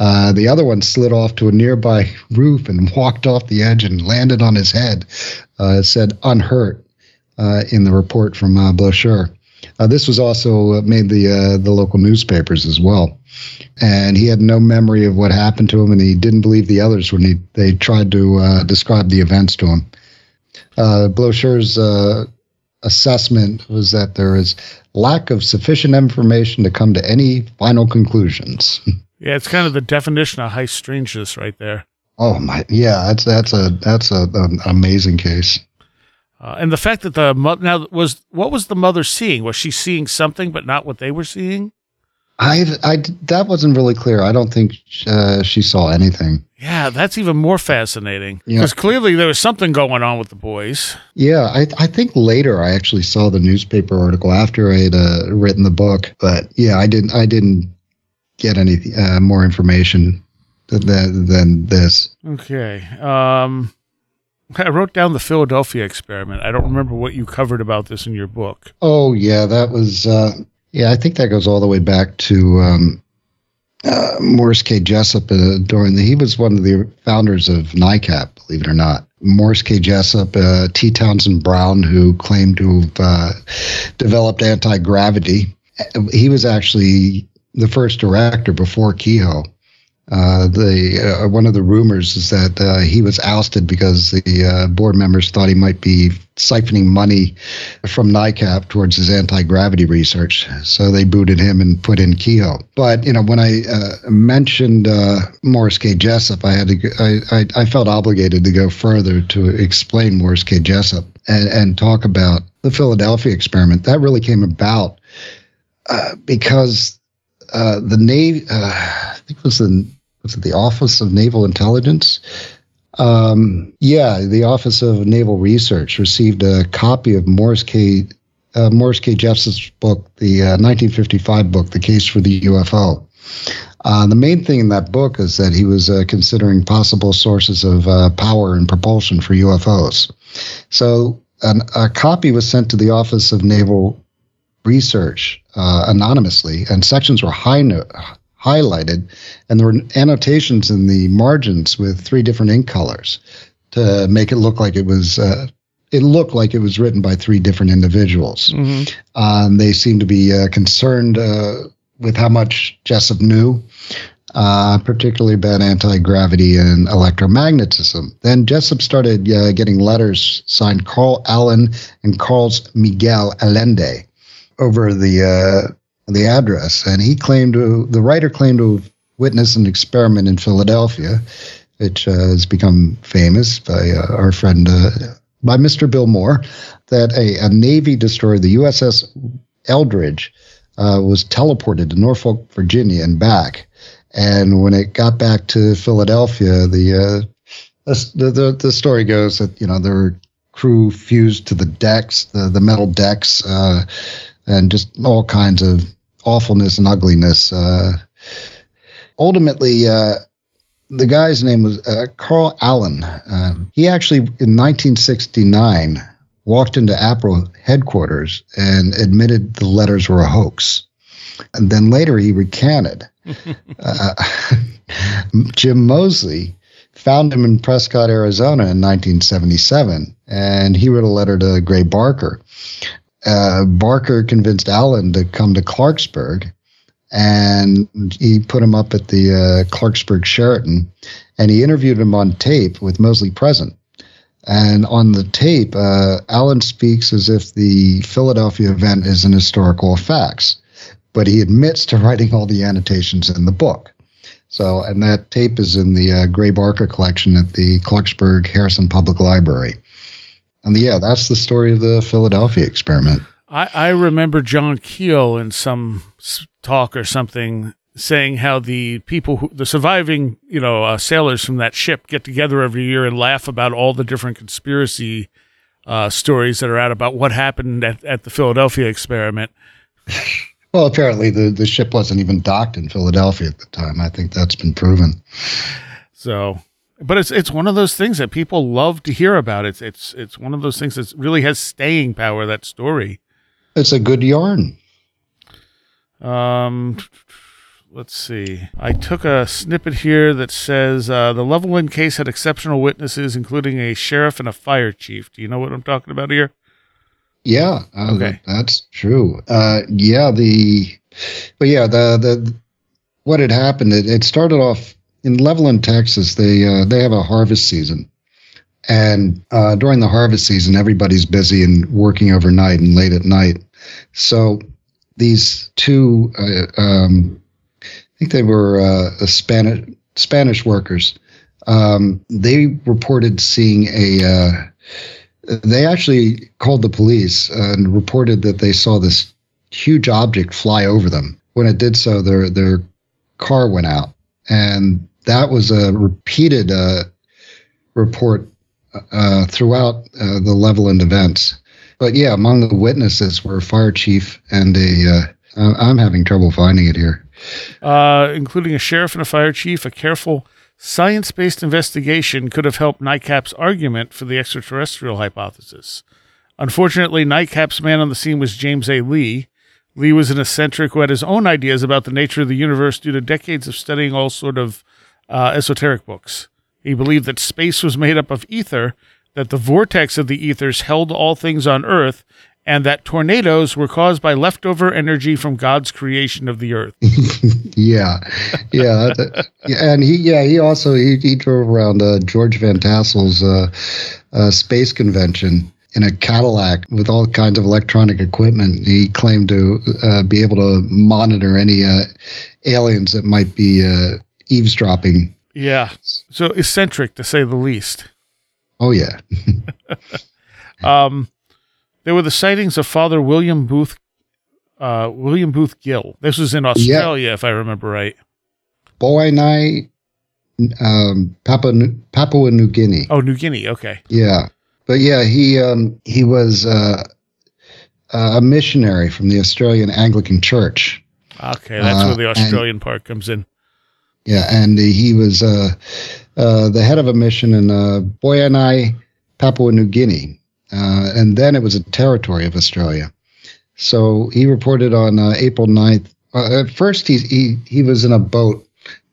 The other one slid off to a nearby roof and walked off the edge and landed on his head. It said unhurt in the report from Bloecher. This was also made the local newspapers as well. And he had no memory of what happened to him, and he didn't believe the others when they tried to describe the events to him. Bloecher's assessment was that there is lack of sufficient information to come to any final conclusions. Yeah, it's kind of the definition of high strangeness right there. Oh, my. Yeah, that's an amazing case. And the fact that the mother, now, what was the mother seeing? Was she seeing something but not what they were seeing? That wasn't really clear. I don't think she saw anything. Yeah, that's even more fascinating. Because clearly there was something going on with the boys. Yeah, I think later I actually saw the newspaper article after I had written the book. But yeah, I didn't get any more information than this. Okay. I wrote down the Philadelphia experiment. I don't remember what you covered about this in your book. Oh, yeah, that was... yeah, I think that goes all the way back to Morris K. Jessup. He was one of the founders of NICAP, believe it or not. Morris K. Jessup, T. Townsend Brown, who claimed to have developed anti-gravity. He was actually the first director before Keyhoe. One of the rumors is that he was ousted because the board members thought he might be siphoning money from NICAP towards his anti-gravity research. So they booted him and put in Keyhoe. But, you know, when I mentioned Morris K. Jessup, I felt obligated to go further to explain Morris K. Jessup and talk about the Philadelphia experiment. That really came about because the Navy, I think it was the Office of Naval Intelligence? The Office of Naval Research received a copy of Morris K. Jessup's book, the 1955 book, The Case for the UFO. The main thing in that book is that he was considering possible sources of power and propulsion for UFOs. So a copy was sent to the Office of Naval Research anonymously, and sections were highlighted, and there were annotations in the margins with three different ink colors to make it look like it was written by three different individuals. Mm-hmm. They seemed to be concerned with how much Jessup knew, particularly about anti-gravity and electromagnetism. Then Jessup started getting letters signed Carl Allen and Carlos Miguel Allende over the address, and the writer claimed to have witnessed an experiment in Philadelphia, which has become famous by our friend, by Mr. Bill Moore, that a Navy destroyer, the USS Eldridge, was teleported to Norfolk, Virginia, and back. And when it got back to Philadelphia, the story goes that, you know, their crew fused to the decks, the metal decks, and just all kinds of awfulness and ugliness. Ultimately, the guy's name was Carl Allen. He actually, in 1969, walked into APRO headquarters and admitted the letters were a hoax. And then later he recanted. Jim Moseley found him in Prescott, Arizona in 1977, and he wrote a letter to Gray Barker. Barker convinced Allen to come to Clarksburg, and he put him up at the Clarksburg Sheraton, and he interviewed him on tape with Moseley present. And on the tape, Allen speaks as if the Philadelphia event is an historical facts, but he admits to writing all the annotations in the book. So, and that tape is in the Gray Barker collection at the Clarksburg Harrison Public Library. And yeah, that's the story of the Philadelphia experiment. I remember John Keel in some talk or something saying how the people, the surviving, sailors from that ship get together every year and laugh about all the different conspiracy stories that are out about what happened at the Philadelphia experiment. Well, apparently the ship wasn't even docked in Philadelphia at the time. I think that's been proven. So... But it's one of those things that people love to hear about. It's one of those things that really has staying power, that story. It's a good yarn. Let's see. I took a snippet here that says, the Loveland case had exceptional witnesses, including a sheriff and a fire chief. Do you know what I'm talking about here? Yeah. Okay. That's true. What had happened, it started off, in Loveland, Texas, they have a harvest season, and during the harvest season, everybody's busy and working overnight and late at night. So these two, I think they were Spanish workers. They reported seeing they actually called the police and reported that they saw this huge object fly over them, when it did so, their car went out. And that was a repeated report throughout the Levelland events. But yeah, among the witnesses were a fire chief and a, I'm having trouble finding it here. Including a sheriff and a fire chief, a careful science-based investigation could have helped NICAP's argument for the extraterrestrial hypothesis. Unfortunately, NICAP's man on the scene was James A. Lee. Lee was an eccentric who had his own ideas about the nature of the universe due to decades of studying all sort of esoteric books. He believed that space was made up of ether, that the vortex of the ethers held all things on Earth, and that tornadoes were caused by leftover energy from God's creation of the earth. Yeah. And he also drove around George Van Tassel's space convention in a Cadillac with all kinds of electronic equipment. He claimed to be able to monitor any aliens that might be eavesdropping. Yeah. So eccentric, to say the least. Oh, yeah. There were the sightings of Father William Booth Gill. This was in Australia, if I remember right. Boinai, Papua New Guinea. Oh, New Guinea. Okay. Yeah, but yeah, he was a missionary from the Australian Anglican Church. Okay, that's where the Australian part comes in. Yeah, and he was the head of a mission in Boinai, Papua New Guinea. And then it was a territory of Australia. So he reported on April 9th. At first, he was in a boat.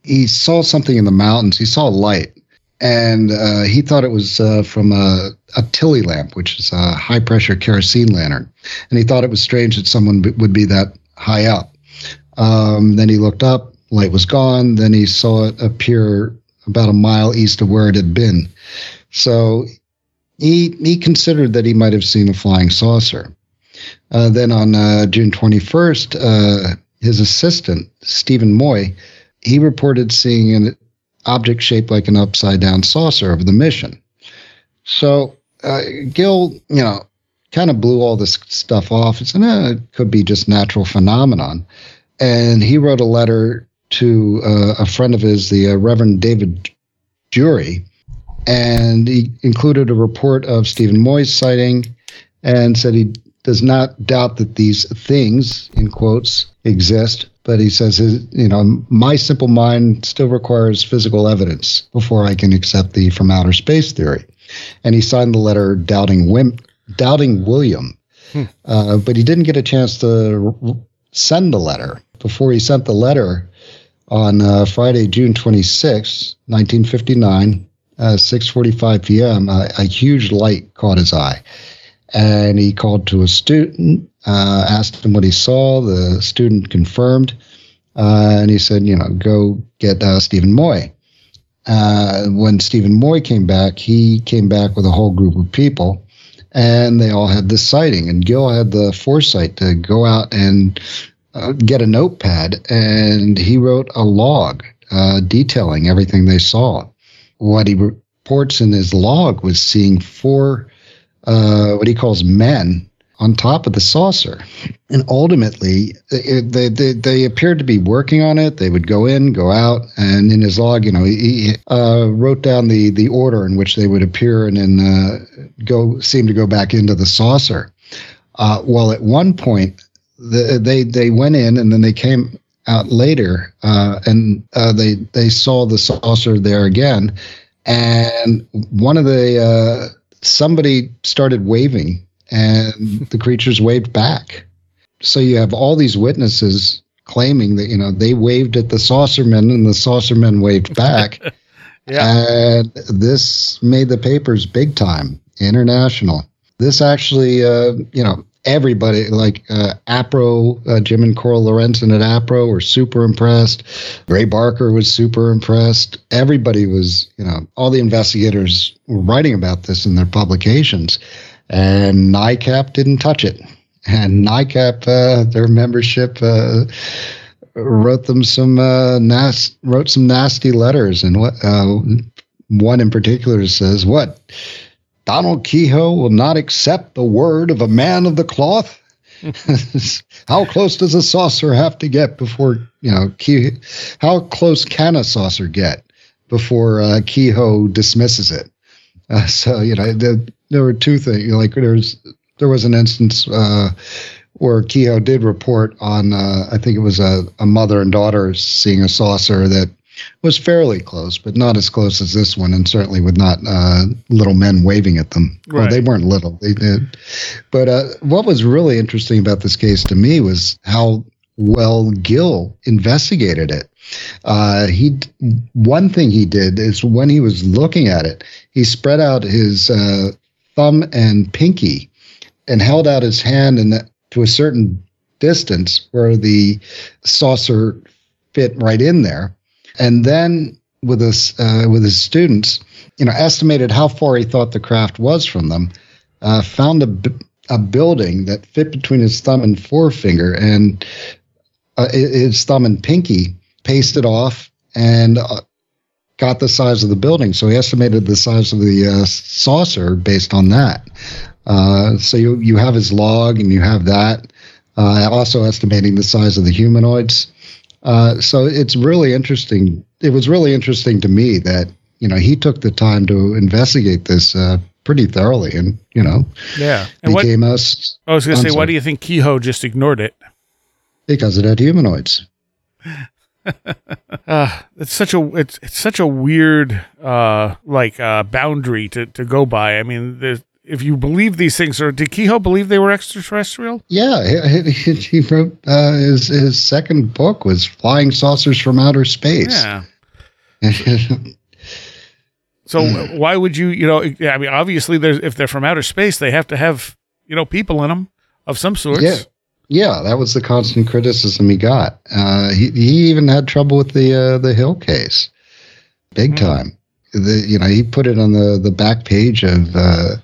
He saw something in the mountains. He saw a light. And he thought it was from a Tilly lamp, which is a high-pressure kerosene lantern. And he thought it was strange that someone would be that high up. Then he looked up. Light was gone. Then he saw it appear about a mile east of where it had been. So he considered that he might have seen a flying saucer. Then on June 21st, his assistant, Stephen Moy, he reported seeing an object shaped like an upside-down saucer over the mission. So Gill, kind of blew all this stuff off. It's, it could be just natural phenomenon. And he wrote a letter to a friend of his, the Reverend David Jury, and he included a report of Stephen Moy's sighting and said he does not doubt that these things, in quotes, exist. But he says, my simple mind still requires physical evidence before I can accept the from outer space theory. And he signed the letter Doubting William. But he didn't get a chance to send the letter. Before he sent the letter on Friday, June 26, 1959, 6:45 p.m., a huge light caught his eye. And he called to a student, asked him what he saw. The student confirmed. And he said, go get Stephen Moy. When Stephen Moy came back, he came back with a whole group of people. And they all had this sighting. And Gill had the foresight to go out and get a notepad. And he wrote a log detailing everything they saw. What he reports in his log was seeing four, what he calls men, on top of the saucer. And ultimately, they appeared to be working on it. They would go in, go out, and in his log, he wrote down the order in which they would appear and then seem to go back into the saucer. Well, at one point, they went in and then they came out later, and they saw the saucer there again, and one of the somebody started waving, and the creatures waved back. So you have all these witnesses claiming that they waved at the saucermen, and the saucermen waved back. Yeah, and this made the papers big time, international. This actually, everybody, like APRO, Jim and Coral Lorenzen at APRO were super impressed. Gray Barker was super impressed. Everybody was, all the investigators were writing about this in their publications. And NICAP didn't touch it. And NICAP, their membership, wrote some nasty letters. And one in particular says, what? Donald Keyhoe will not accept the word of a man of the cloth. How close does a saucer have to get before, you know, how close can a saucer get before Keyhoe dismisses it? So, you know, there were two things. Like there was an instance where Keyhoe did report on, I think it was a mother and daughter seeing a saucer that was fairly close, but not as close as this one, and certainly with not little men waving at them. Right. Well, they weren't little. They did. But what was really interesting about this case to me was how well Gill investigated it. One thing he did is when he was looking at it, he spread out his thumb and pinky and held out his hand to a certain distance where the saucer fit right in there. And then with his students, you know, estimated how far he thought the craft was from them, found a building that fit between his thumb and forefinger and his thumb and pinky, pasted off, and got the size of the building. So he estimated the size of the saucer based on that. So you have his log and you have that, also estimating the size of the humanoids. So it's really interesting. It was really interesting to me that, you know, he took the time to investigate this pretty thoroughly, and, you know, and became us. I was going to say, why do you think Keyhoe just ignored it? Because it had humanoids. It's such a weird boundary to go by. I mean, if you believe these things, or did Keyhoe believe they were extraterrestrial? Yeah, he wrote his second book was Flying Saucers from Outer Space. Yeah. So why would you know? I mean, obviously, if they're from outer space, they have to have, you know, people in them of some sorts. Yeah. Yeah, that was the constant criticism he got. He even had trouble with the Hill case, big time. You know, he put it on the back page of the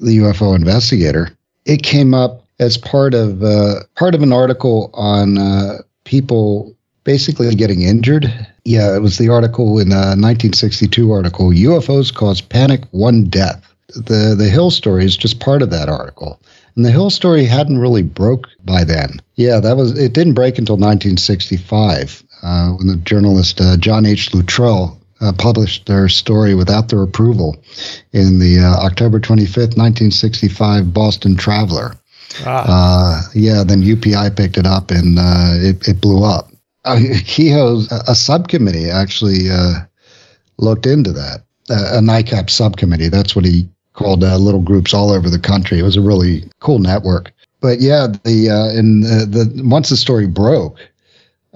UFO Investigator. It came up as part of an article on people basically getting injured. Yeah, it was the article in 1962 article, UFOs Cause Panic, One Death. The Hill story is just part of that article. And the Hill story hadn't really broke by then. Yeah, it didn't break until 1965 when the journalist John H. Luttrell published their story without their approval in the October 25th, 1965 Boston Traveler. Then UPI picked it up and it blew up. Keyhoe's a subcommittee actually looked into that, a NICAP subcommittee. That's what he called little groups all over the country. It was a really cool network. But yeah, once the story broke,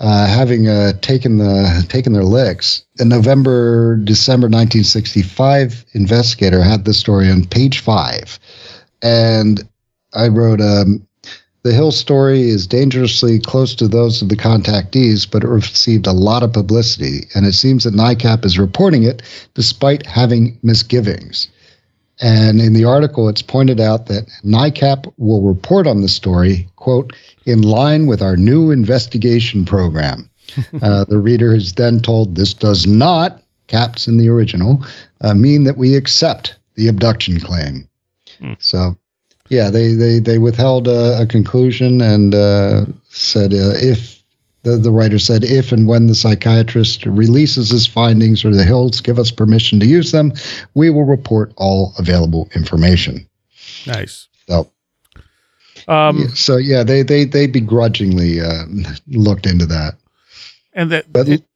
having taken their licks, in November, December 1965, Investigator had the story on page 5. And I wrote, the Hill story is dangerously close to those of the contactees, but it received a lot of publicity. And it seems that NICAP is reporting it despite having misgivings. And in the article, it's pointed out that NICAP will report on the story, quote, in line with our new investigation program. The reader is then told this does not, caps in the original, mean that we accept the abduction claim. So, yeah, they withheld a conclusion and said if, the writer said, if and when the psychiatrist releases his findings or the Hills give us permission to use them, we will report all available information. Nice. So, they begrudgingly looked into that. And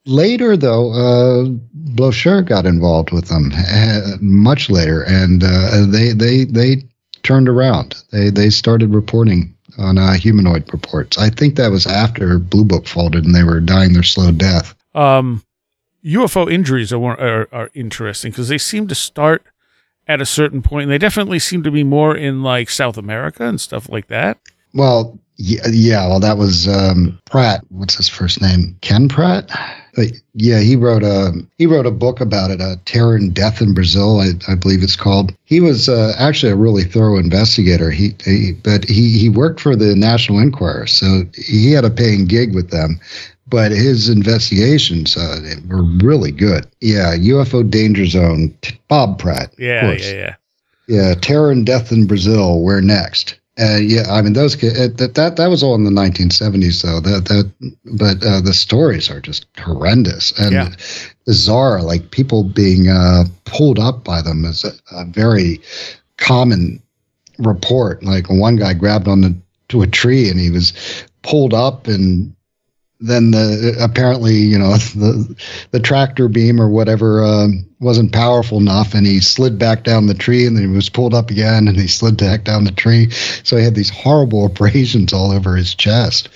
later, though, Bloecher got involved with them much later, and they turned around. They started reporting on humanoid reports. I think that was after Blue Book folded and they were dying their slow death. UFO injuries are interesting because they seem to start at a certain point, and they definitely seem to be more in like South America and stuff like that. Well, yeah. Well, that was Pratt. What's his first name? Ken Pratt. Yeah, he wrote a book about it, Terror and Death in Brazil, I believe it's called. He was actually a really thorough investigator. He worked for the National Enquirer, so he had a paying gig with them. But his investigations were really good. Yeah, UFO Danger Zone, Bob Pratt. Yeah, Terror and Death in Brazil. Where next? Yeah, I mean those that was all in the 1970s though. But the stories are just horrendous and bizarre. Like people being pulled up by them is a very common report. Like one guy grabbed to a tree and he was pulled up, and then apparently the tractor beam or whatever wasn't powerful enough, and he slid back down the tree, and then he was pulled up again, and he slid back down the tree. So he had these horrible abrasions all over his chest.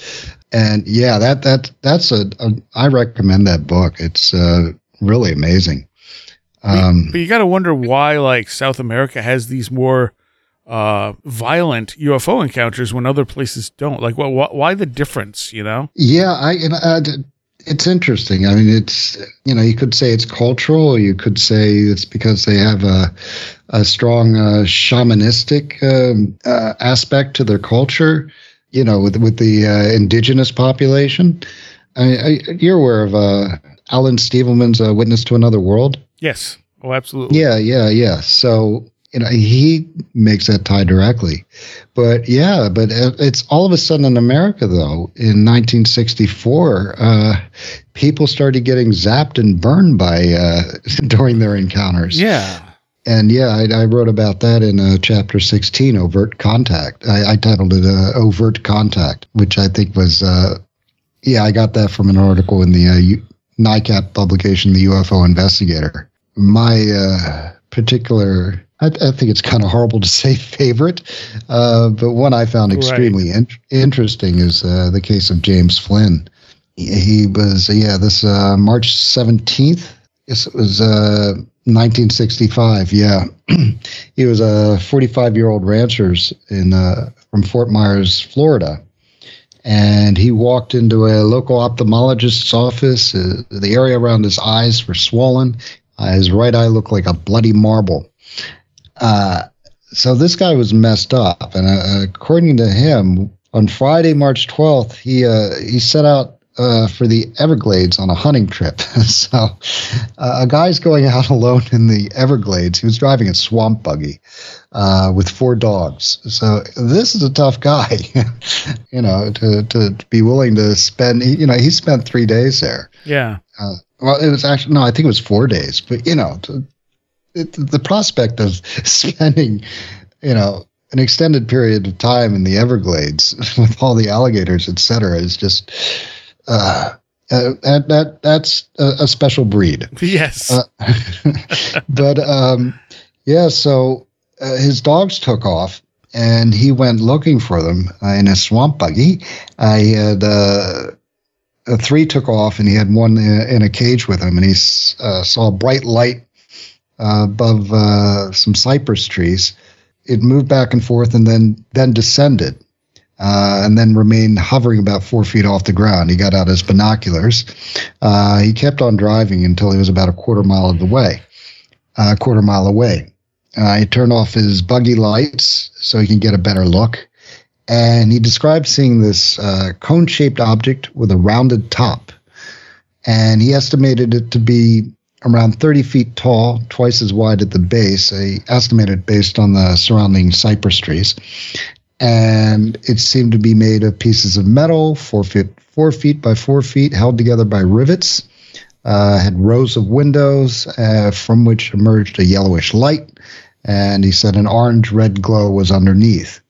And yeah, that's I recommend that book. It's really amazing. But you got to wonder why like South America has these more violent UFO encounters when other places don't. Like, why the difference? Yeah, it's interesting. I mean, it's you could say it's cultural, or you could say it's because they have a strong shamanistic aspect to their culture. With the indigenous population. I mean, you're aware of Alan Stevelman's Witness to Another World? Yes. Oh, absolutely. Yeah. So. He makes that tie directly. But it's all of a sudden in America, though, in 1964, people started getting zapped and burned by during their encounters. Yeah. And, I wrote about that in Chapter 16, Overt Contact. I titled it Overt Contact, which I think was I got that from an article in the NICAP publication, The UFO Investigator. My particular... I think it's kind of horrible to say favorite, but one I found extremely interesting is the case of James Flynn. He was, this March 17th, I guess it was 1965, He was a 45-year-old rancher from Fort Myers, Florida. And he walked into a local ophthalmologist's office. The area around his eyes were swollen. His right eye looked like a bloody marble. So this guy was messed up, and according to him, on Friday, March 12th, he set out for the Everglades on a hunting trip. So a guy's going out alone in the Everglades. He was driving a swamp buggy with four dogs. So this is a tough guy, to be willing to spend. He spent 3 days there. Yeah. It was actually no, I think it was 4 days, but the prospect of spending, an extended period of time in the Everglades with all the alligators, et cetera, is just that's a special breed. Yes. So his dogs took off, and he went looking for them in a swamp buggy. He had three took off, and he had one in a cage with him, and he saw a bright light above some cypress trees. It moved back and forth and then descended and then remained hovering about 4 feet off the ground. He got out his binoculars. He kept on driving until he was about a quarter mile away. He turned off his buggy lights so he can get a better look. And he described seeing this cone-shaped object with a rounded top. And he estimated it to be around 30 feet tall, twice as wide at the base. He estimated based on the surrounding cypress trees. And it seemed to be made of pieces of metal, 4 feet by 4 feet, held together by rivets. Had rows of windows from which emerged a yellowish light. And he said an orange-red glow was underneath.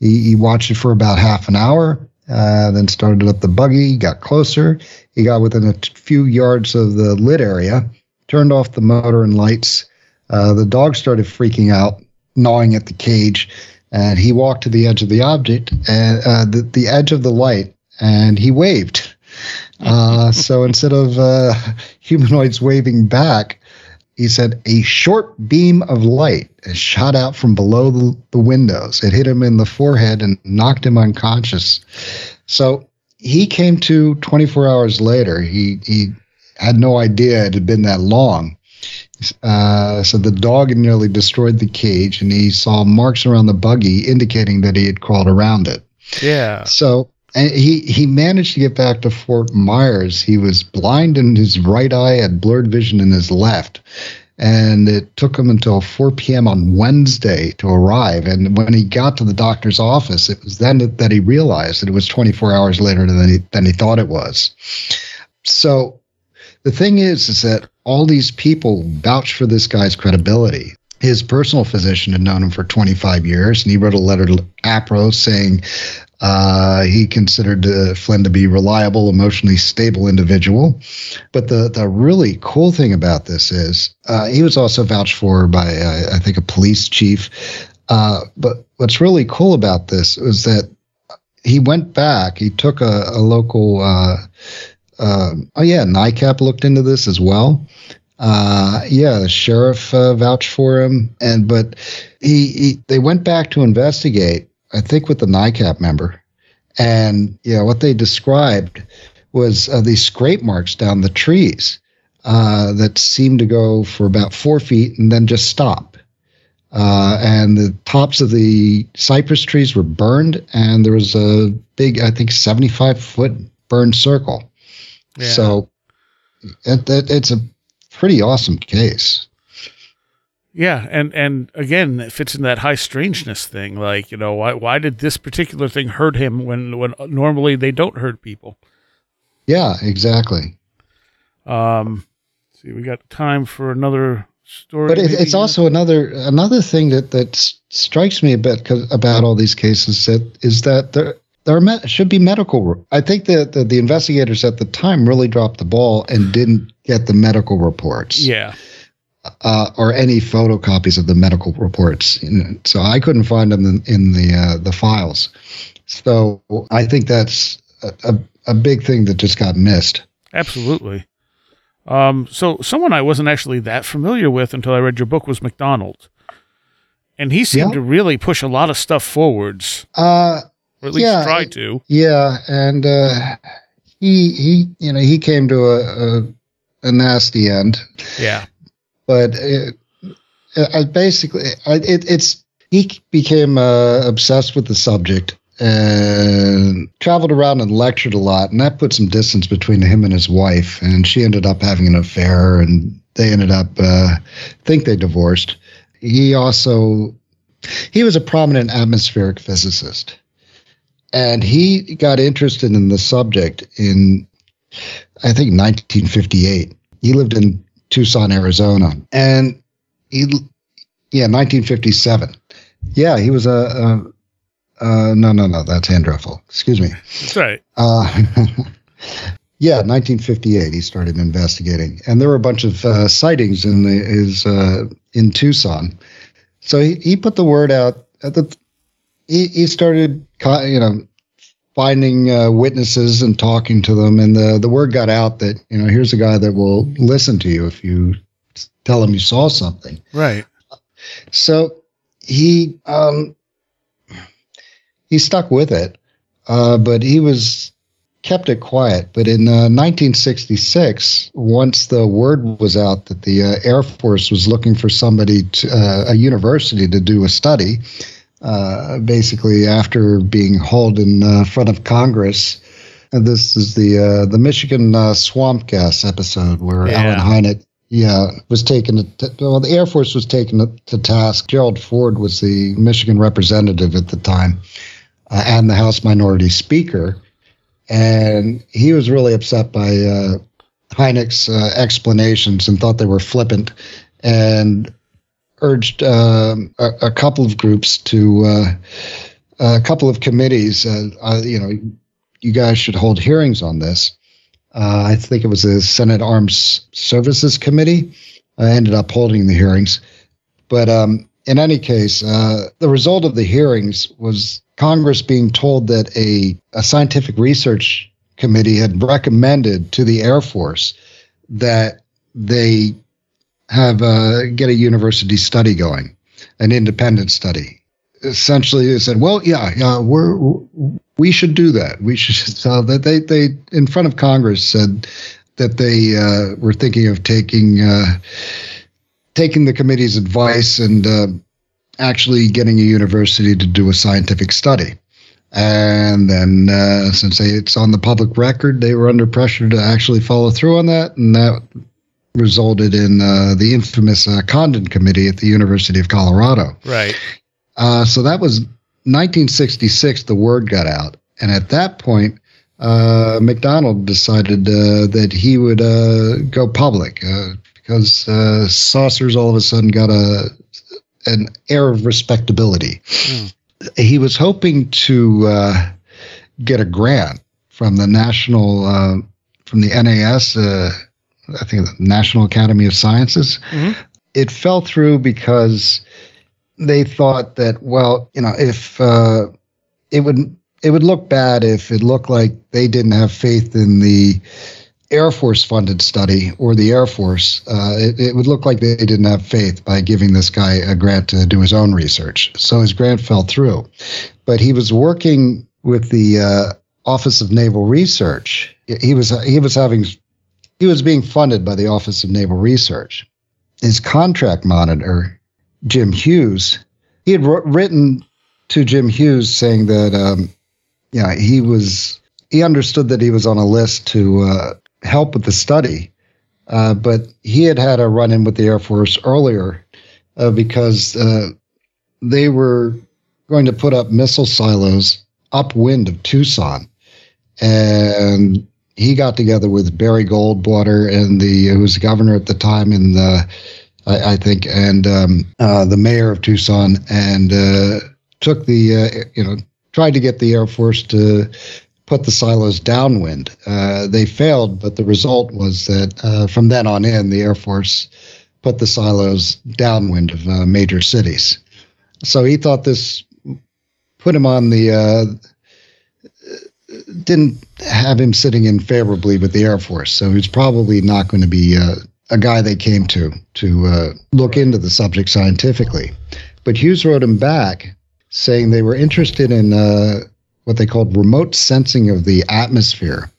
He watched it for about half an hour, then started up the buggy, got closer. He got within a few yards of the lit area, turned off the motor and lights. The dog started freaking out, gnawing at the cage, and he walked to the edge of the object, and the edge of the light, and he waved. So instead of humanoids waving back, he said a short beam of light shot out from below the windows. It hit him in the forehead and knocked him unconscious. So he came to 24 hours later. He had no idea it had been that long. So the dog had nearly destroyed the cage, and he saw marks around the buggy indicating that he had crawled around it. Yeah. So he managed to get back to Fort Myers. He was blind in his right eye, had blurred vision in his left. and it took him until 4 p.m. on Wednesday to arrive. And when he got to the doctor's office, it was then that he realized that it was 24 hours later than he thought it was. So the thing is that all these people vouch for this guy's credibility. His personal physician had known him for 25 years, and he wrote a letter to APRO saying he considered Flynn to be a reliable, emotionally stable individual. But the really cool thing about this is he was also vouched for by, I think, a police chief. But what's really cool about this is that he went back. He took a local NICAP looked into this as well. The sheriff vouched for him, but they went back to investigate, I think with the NICAP member, and what they described was these scrape marks down the trees that seemed to go for about 4 feet and then just stop. And the tops of the cypress trees were burned, and there was a big, I think, 75-foot burn circle. Yeah. So it's a pretty awesome case. Yeah, and again, it fits in that high strangeness thing. Like, why did this particular thing hurt him when normally they don't hurt people? Yeah, exactly. See, we got time for another story. But it's also another thing that strikes me a bit about all these cases is that there should be medical. I think that the investigators at the time really dropped the ball and didn't get the medical reports. Yeah. Or any photocopies of the medical reports. So I couldn't find them in the files. So I think that's a big thing that just got missed. Absolutely. So someone I wasn't actually that familiar with until I read your book was McDonald. And he seemed to really push a lot of stuff forwards. Or at least try to. Yeah, and he came to a nasty end. Yeah, but he became obsessed with the subject and traveled around and lectured a lot, and that put some distance between him and his wife. And she ended up having an affair, and they ended up think they divorced. He was a prominent atmospheric physicist. And he got interested in the subject in, I think, 1958. He lived in Tucson, Arizona. And, 1957. Yeah, he was no, that's Andreffel. Excuse me. That's right. 1958, he started investigating. And there were a bunch of sightings in Tucson. So he put the word out at the... He started, finding witnesses and talking to them, and the word got out that here's a guy that will listen to you if you tell him you saw something. Right. So he stuck with it, but he was kept it quiet. But in 1966, once the word was out that the Air Force was looking for somebody, a university, to do a study. Basically, after being hauled in front of Congress, and this is the Michigan swamp gas episode where Alan Hynek, was taken. The Air Force was taken to task. Gerald Ford was the Michigan representative at the time, and the House Minority Speaker, and he was really upset by Hynek's explanations and thought they were flippant, and urged a couple of groups to a couple of committees, you guys should hold hearings on this. I think it was the Senate Armed Services Committee. I ended up holding the hearings. But in any case, the result of the hearings was Congress being told that a scientific research committee had recommended to the Air Force that they get a university study going, an independent study. Essentially, they said, "Well, we should do that. We should." So that they in front of Congress said that they were thinking of taking the committee's advice and actually getting a university to do a scientific study. And then since it's on the public record, they were under pressure to actually follow through on that, and that resulted in the infamous Condon Committee at the University of Colorado. Right. So that was 1966. The word got out, and at that point, McDonald decided that he would go public because saucers all of a sudden got an air of respectability. Mm. He was hoping to get a grant from the national, from the NAS, I think the National Academy of Sciences. Mm-hmm. It fell through because they thought that, well, you know, if it would look bad if it looked like they didn't have faith in the Air Force funded study or the Air Force. It would look like they didn't have faith by giving this guy a grant to do his own research. So his grant fell through, but he was working with the Office of Naval Research. He was being funded by the Office of Naval Research. His contract monitor, Jim Hughes, he had written to Jim Hughes saying that, he understood that he was on a list to help with the study, but he had a run-in with the Air Force earlier because they were going to put up missile silos upwind of Tucson, and he got together with Barry Goldwater and who was the governor at the time, and the mayor of Tucson, and took tried to get the Air Force to put the silos downwind. They failed, but the result was that from then on in, the Air Force put the silos downwind of major cities. So he thought this put him on the didn't have him sitting in favorably with the Air Force. So he's probably not going to be a guy they came to look into the subject scientifically. But Hughes wrote him back saying they were interested in what they called remote sensing of the atmosphere.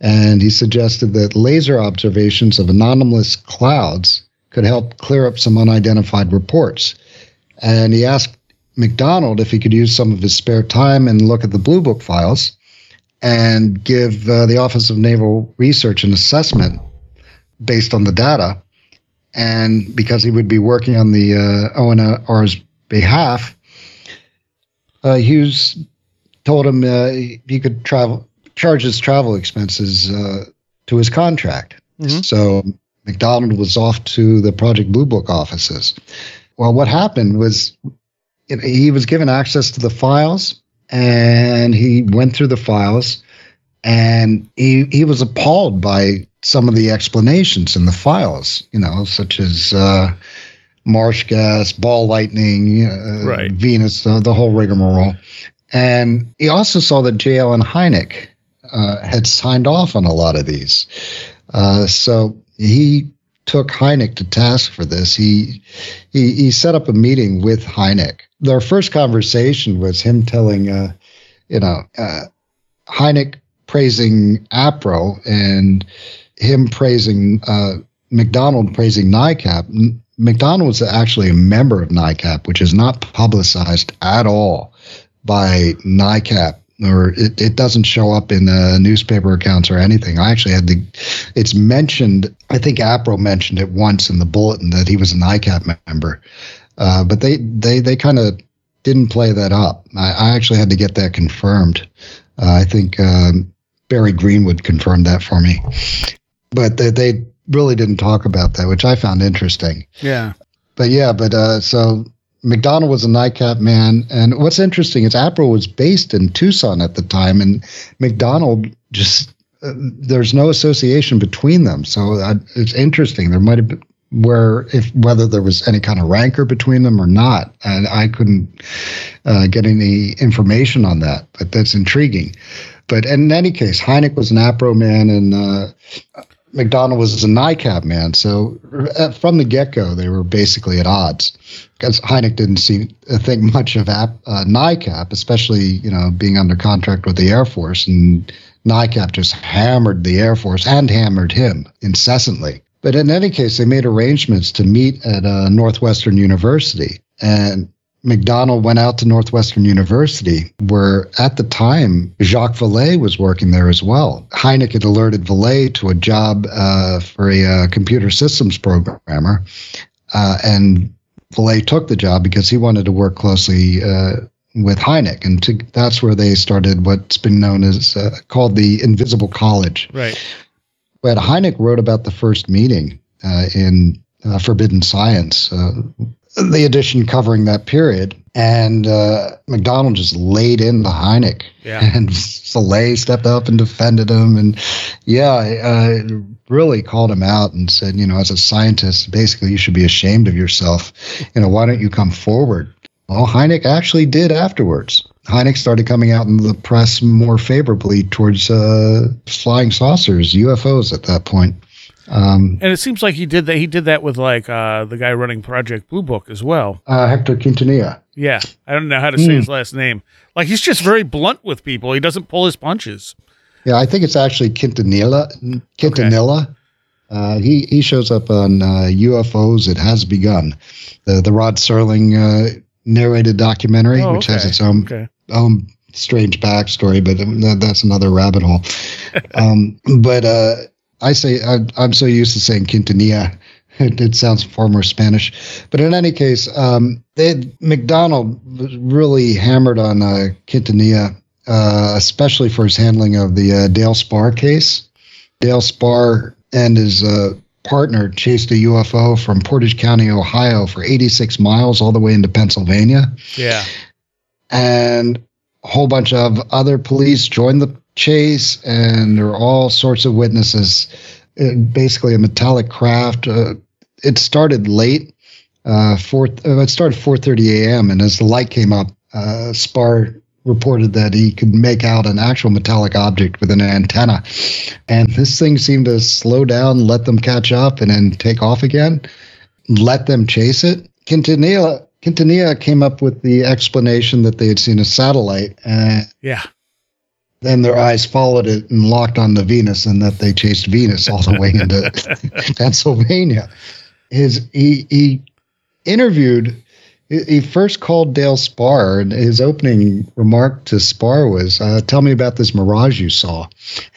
And he suggested that laser observations of anomalous clouds could help clear up some unidentified reports. And he asked McDonald if he could use some of his spare time and look at the Blue Book files and give the Office of Naval Research an assessment based on the data. And because he would be working on the ONR's behalf, Hughes told him he could charge his travel expenses to his contract. Mm-hmm. So McDonald was off to the Project Blue Book offices. Well, what happened was he was given access to the files, and he went through the files, and he was appalled by some of the explanations in the files, such as marsh gas, ball lightning, right, Venus, the whole rigmarole. And he also saw that J. Allen Hynek had signed off on a lot of these. So he took Hynek to task for this. He set up a meeting with Hynek. Their first conversation was him telling, Hynek praising APRO and him praising McDonald, praising NICAP. McDonald was actually a member of NICAP, which is not publicized at all by NICAP, or it doesn't show up in newspaper accounts or anything. I actually it's mentioned, I think APRO mentioned it once in the bulletin that he was a NICAP member, but they kind of didn't play that up. I actually had to get that confirmed. I think Barry Greenwood confirmed that for me, but they really didn't talk about that, which I found interesting. Yeah. So McDonald was a NICAP man, and what's interesting is APRO was based in Tucson at the time, and McDonald just there's no association between them, so it's interesting. There might have been whether there was any kind of rancor between them or not, and I couldn't get any information on that, but that's intriguing. But in any case, Hynek was an APRO man, and McDonald was a NICAP man, so from the get-go, they were basically at odds because Hynek didn't think much of NICAP, especially being under contract with the Air Force, and NICAP just hammered the Air Force and hammered him incessantly. But in any case, they made arrangements to meet at Northwestern University, and McDonnell went out to Northwestern University, where at the time, Jacques Vallée was working there as well. Hynek had alerted Vallée to a job for a computer systems programmer, and Vallée took the job because he wanted to work closely with Hynek, and that's where they started what's been known as called the Invisible College. Right. But Hynek wrote about the first meeting in Forbidden Science, the edition covering that period, and McDonnell just laid in the Hynek, and Vallée stepped up and defended him, and really called him out and said, you know, as a scientist, basically you should be ashamed of yourself. You know, why don't you come forward? Well, Hynek actually did afterwards. Hynek started coming out in the press more favorably towards flying saucers, UFOs at that point. And it seems like he did that. He did that with like the guy running Project Blue Book as well. Hector Quintanilla. Yeah, I don't know how to say his last name. Like, he's just very blunt with people. He doesn't pull his punches. Yeah, I think it's actually Quintanilla. Okay. He shows up on UFOs. It Has Begun, the Rod Serling narrated documentary, which has its own strange backstory. But that's another rabbit hole. I say I'm so used to saying Quintanilla. It sounds far more Spanish. But in any case, McDonnell really hammered on Quintanilla, especially for his handling of the Dale Spar case. Dale Spar and his partner chased a UFO from Portage County, Ohio, for 86 miles all the way into Pennsylvania. Yeah. And a whole bunch of other police joined the chase, and there are all sorts of witnesses. Basically a metallic craft. It started late. It started 4:30 a.m. and as the light came up, Spar reported that he could make out an actual metallic object with an antenna, and this thing seemed to slow down, let them catch up, and then take off again, let them chase it. Quintanilla came up with the explanation that they had seen a satellite, then their eyes followed it and locked on the Venus, and that they chased Venus all the way into Pennsylvania. He interviewed. He first called Dale Spar, and his opening remark to Spar was, "Tell me about this mirage you saw,"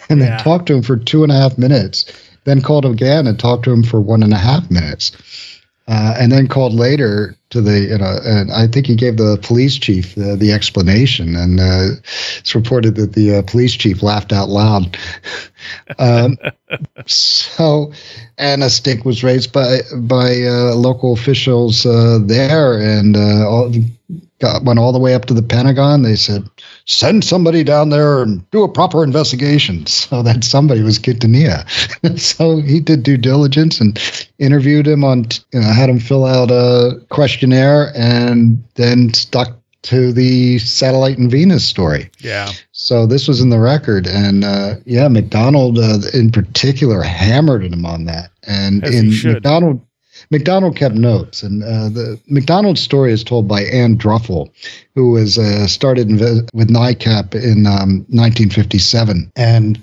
and then talked to him for 2.5 minutes. Then called him again and talked to him for 1.5 minutes, and then called later to the, and I think he gave the police chief the explanation, and it's reported that the police chief laughed out loud. And a stink was raised by local officials there, and went all the way up to the Pentagon. They said, send somebody down there and do a proper investigation. So that somebody was Quintanilla. So he did due diligence and interviewed him on, had him fill out a questionnaire, and then stuck to the satellite and Venus story. Yeah. So this was in the record. And McDonnell in particular hammered him on that. And McDonnell kept notes, and the McDonnell story is told by Ann Druffel, who was started with NICAP in 1957. And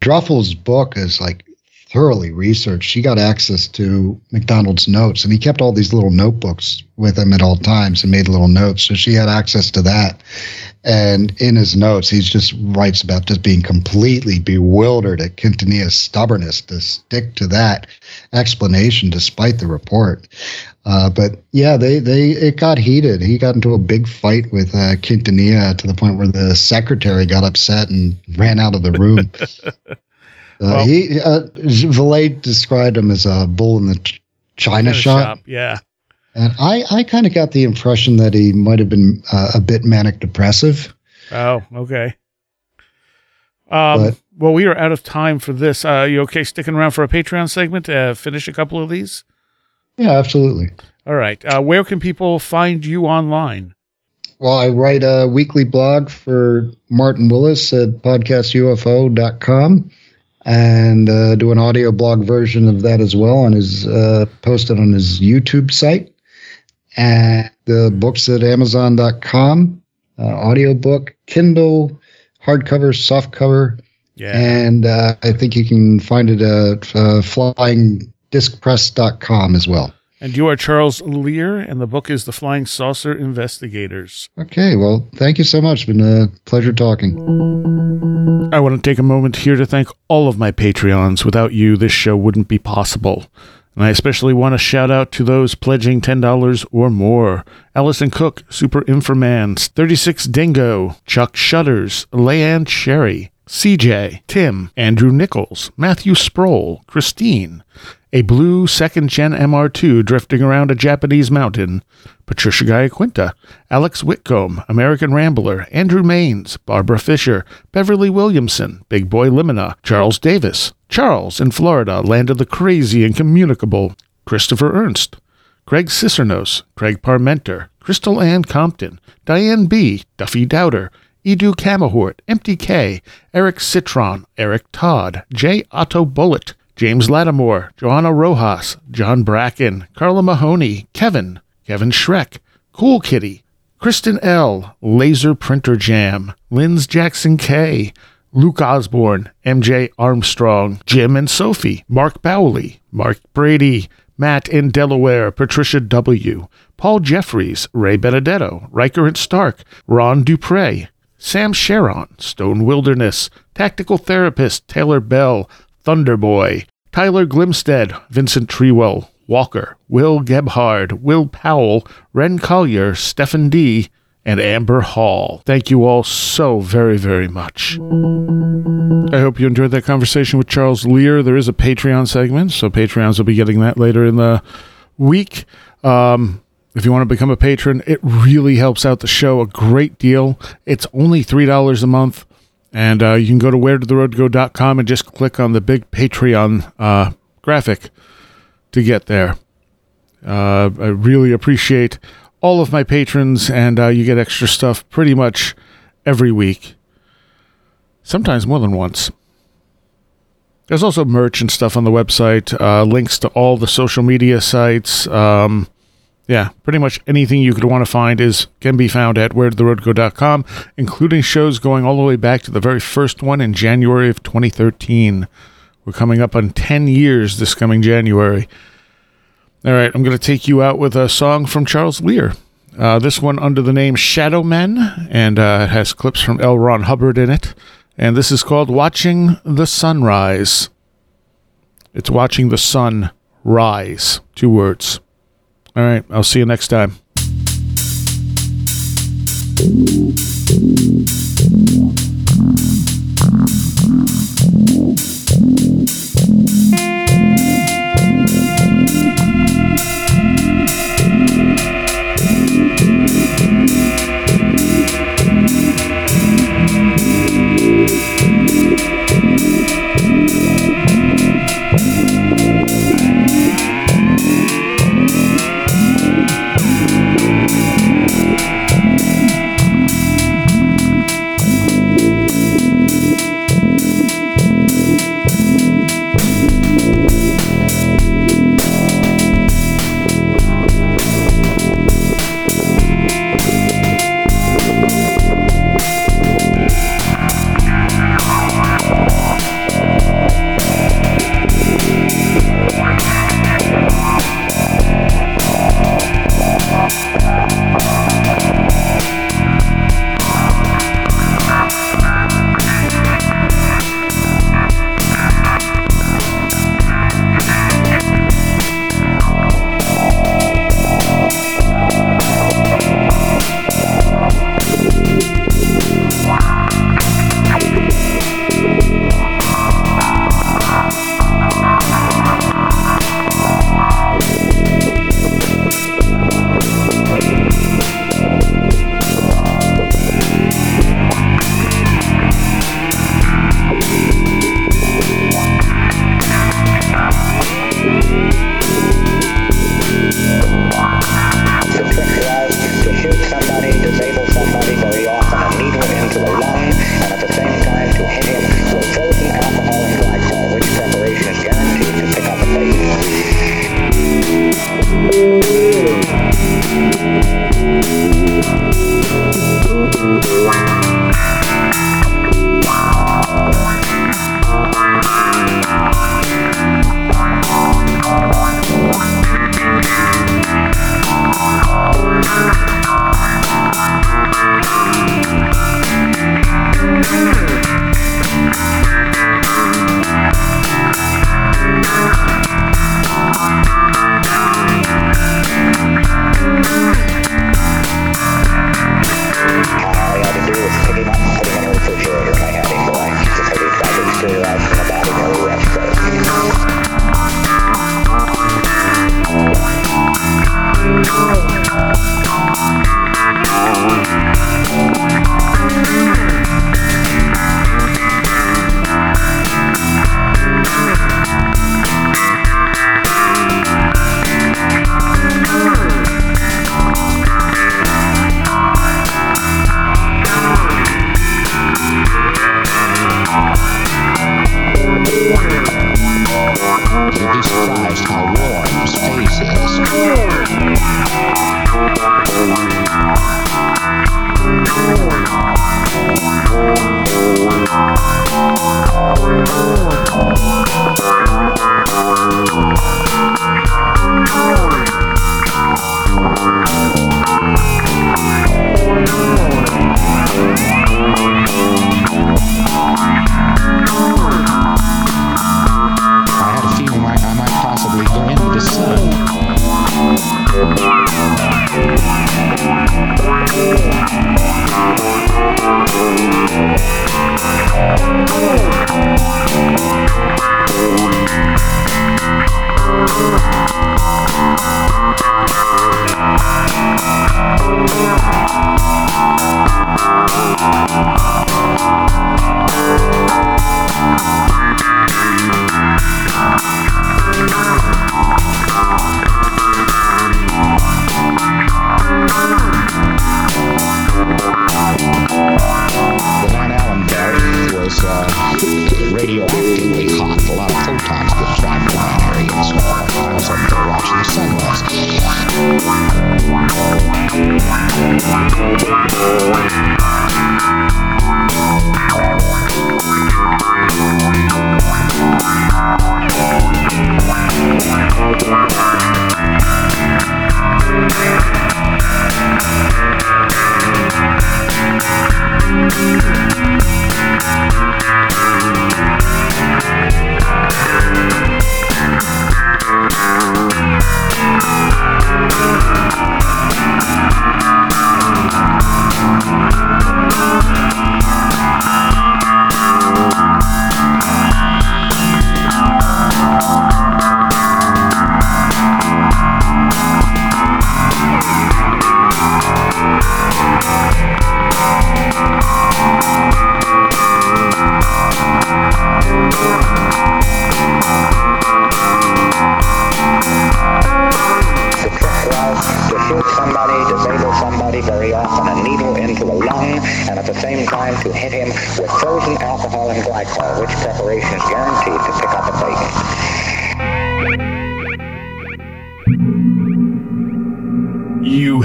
Druffel's book is like thoroughly researched. She got access to McDonnell's notes, and he kept all these little notebooks with him at all times and made little notes. So she had access to that. And in his notes, he just writes about just being completely bewildered at Quintanilla's stubbornness to stick to that explanation despite the report. It got heated. He got into a big fight with Quintanilla to the point where the secretary got upset and ran out of the room. Vallée described him as a bull in the China shop. Yeah. And I kind of got the impression that he might have been a bit manic depressive. Oh, okay. We are out of time for this. You okay sticking around for a Patreon segment to finish a couple of these? Yeah, absolutely. All right. Where can people find you online? Well, I write a weekly blog for Martin Willis at podcastufo.com. and do an audio blog version of that as well on his posted on his YouTube site, and the books at amazon.com, audiobook, Kindle, hardcover, softcover, and I think you can find it at flyingdiscpress.com as well. And you are Charles Lear, and the book is The Flying Saucer Investigators. Okay, well, thank you so much. It's been a pleasure talking. I want to take a moment here to thank all of my Patreons. Without you, this show wouldn't be possible. And I especially want to shout out to those pledging $10 or more. Allison Cook, Super Infra-Man, 36 Dingo, Chuck Shutters, Leanne Sherry, CJ, Tim, Andrew Nichols, Matthew Sproul, Christine, a blue second-gen MR2 drifting around a Japanese mountain, Patricia Guayaquinta, Alex Whitcomb, American Rambler, Andrew Maines, Barbara Fisher, Beverly Williamson, Big Boy Limina, Charles Davis, Charles in Florida, Land of the Crazy and Communicable, Christopher Ernst, Greg Cicernos, Craig Parmenter, Crystal Ann Compton, Diane B., Duffy Dowder, Edu Camahort, Empty K., Eric Citron, Eric Todd, J. Otto Bullitt, James Lattimore, Joanna Rojas, John Bracken, Carla Mahoney, Kevin Schreck, Cool Kitty, Kristen L., Laser Printer Jam, Linz Jackson K., Luke Osborne, MJ Armstrong, Jim and Sophie, Mark Bowley, Mark Brady, Matt in Delaware, Patricia W., Paul Jeffries, Ray Benedetto, Riker and Stark, Ron Dupre, Sam Sharon, Stone Wilderness, Tactical Therapist, Taylor Bell, Thunderboy, Tyler Glimstead, Vincent Trewell, Walker, Will Gebhard, Will Powell, Ren Collier, Stephen D., and Amber Hall. Thank you all so very, very much. I hope you enjoyed that conversation with Charles Lear. There is a Patreon segment, so Patreons will be getting that later in the week. If you want to become a patron, it really helps out the show a great deal. It's only $3 a month. And you can go to wheredidtheroadgo.com and just click on the big Patreon graphic to get there. I really appreciate all of my patrons, and you get extra stuff pretty much every week. Sometimes more than once. There's also merch and stuff on the website, links to all the social media sites. Yeah, pretty much anything you could want to find can be found at wheredidtheroadgo.com, including shows going all the way back to the very first one in January of 2013. We're coming up on 10 years this coming January. All right, I'm going to take you out with a song from Charles Lear. This one under the name Shadow Men, and it has clips from L. Ron Hubbard in it. And this is called Watching the Sunrise. It's Watching the Sun Rise. 2 words. All right, I'll see you next time. how warm space is.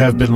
Have been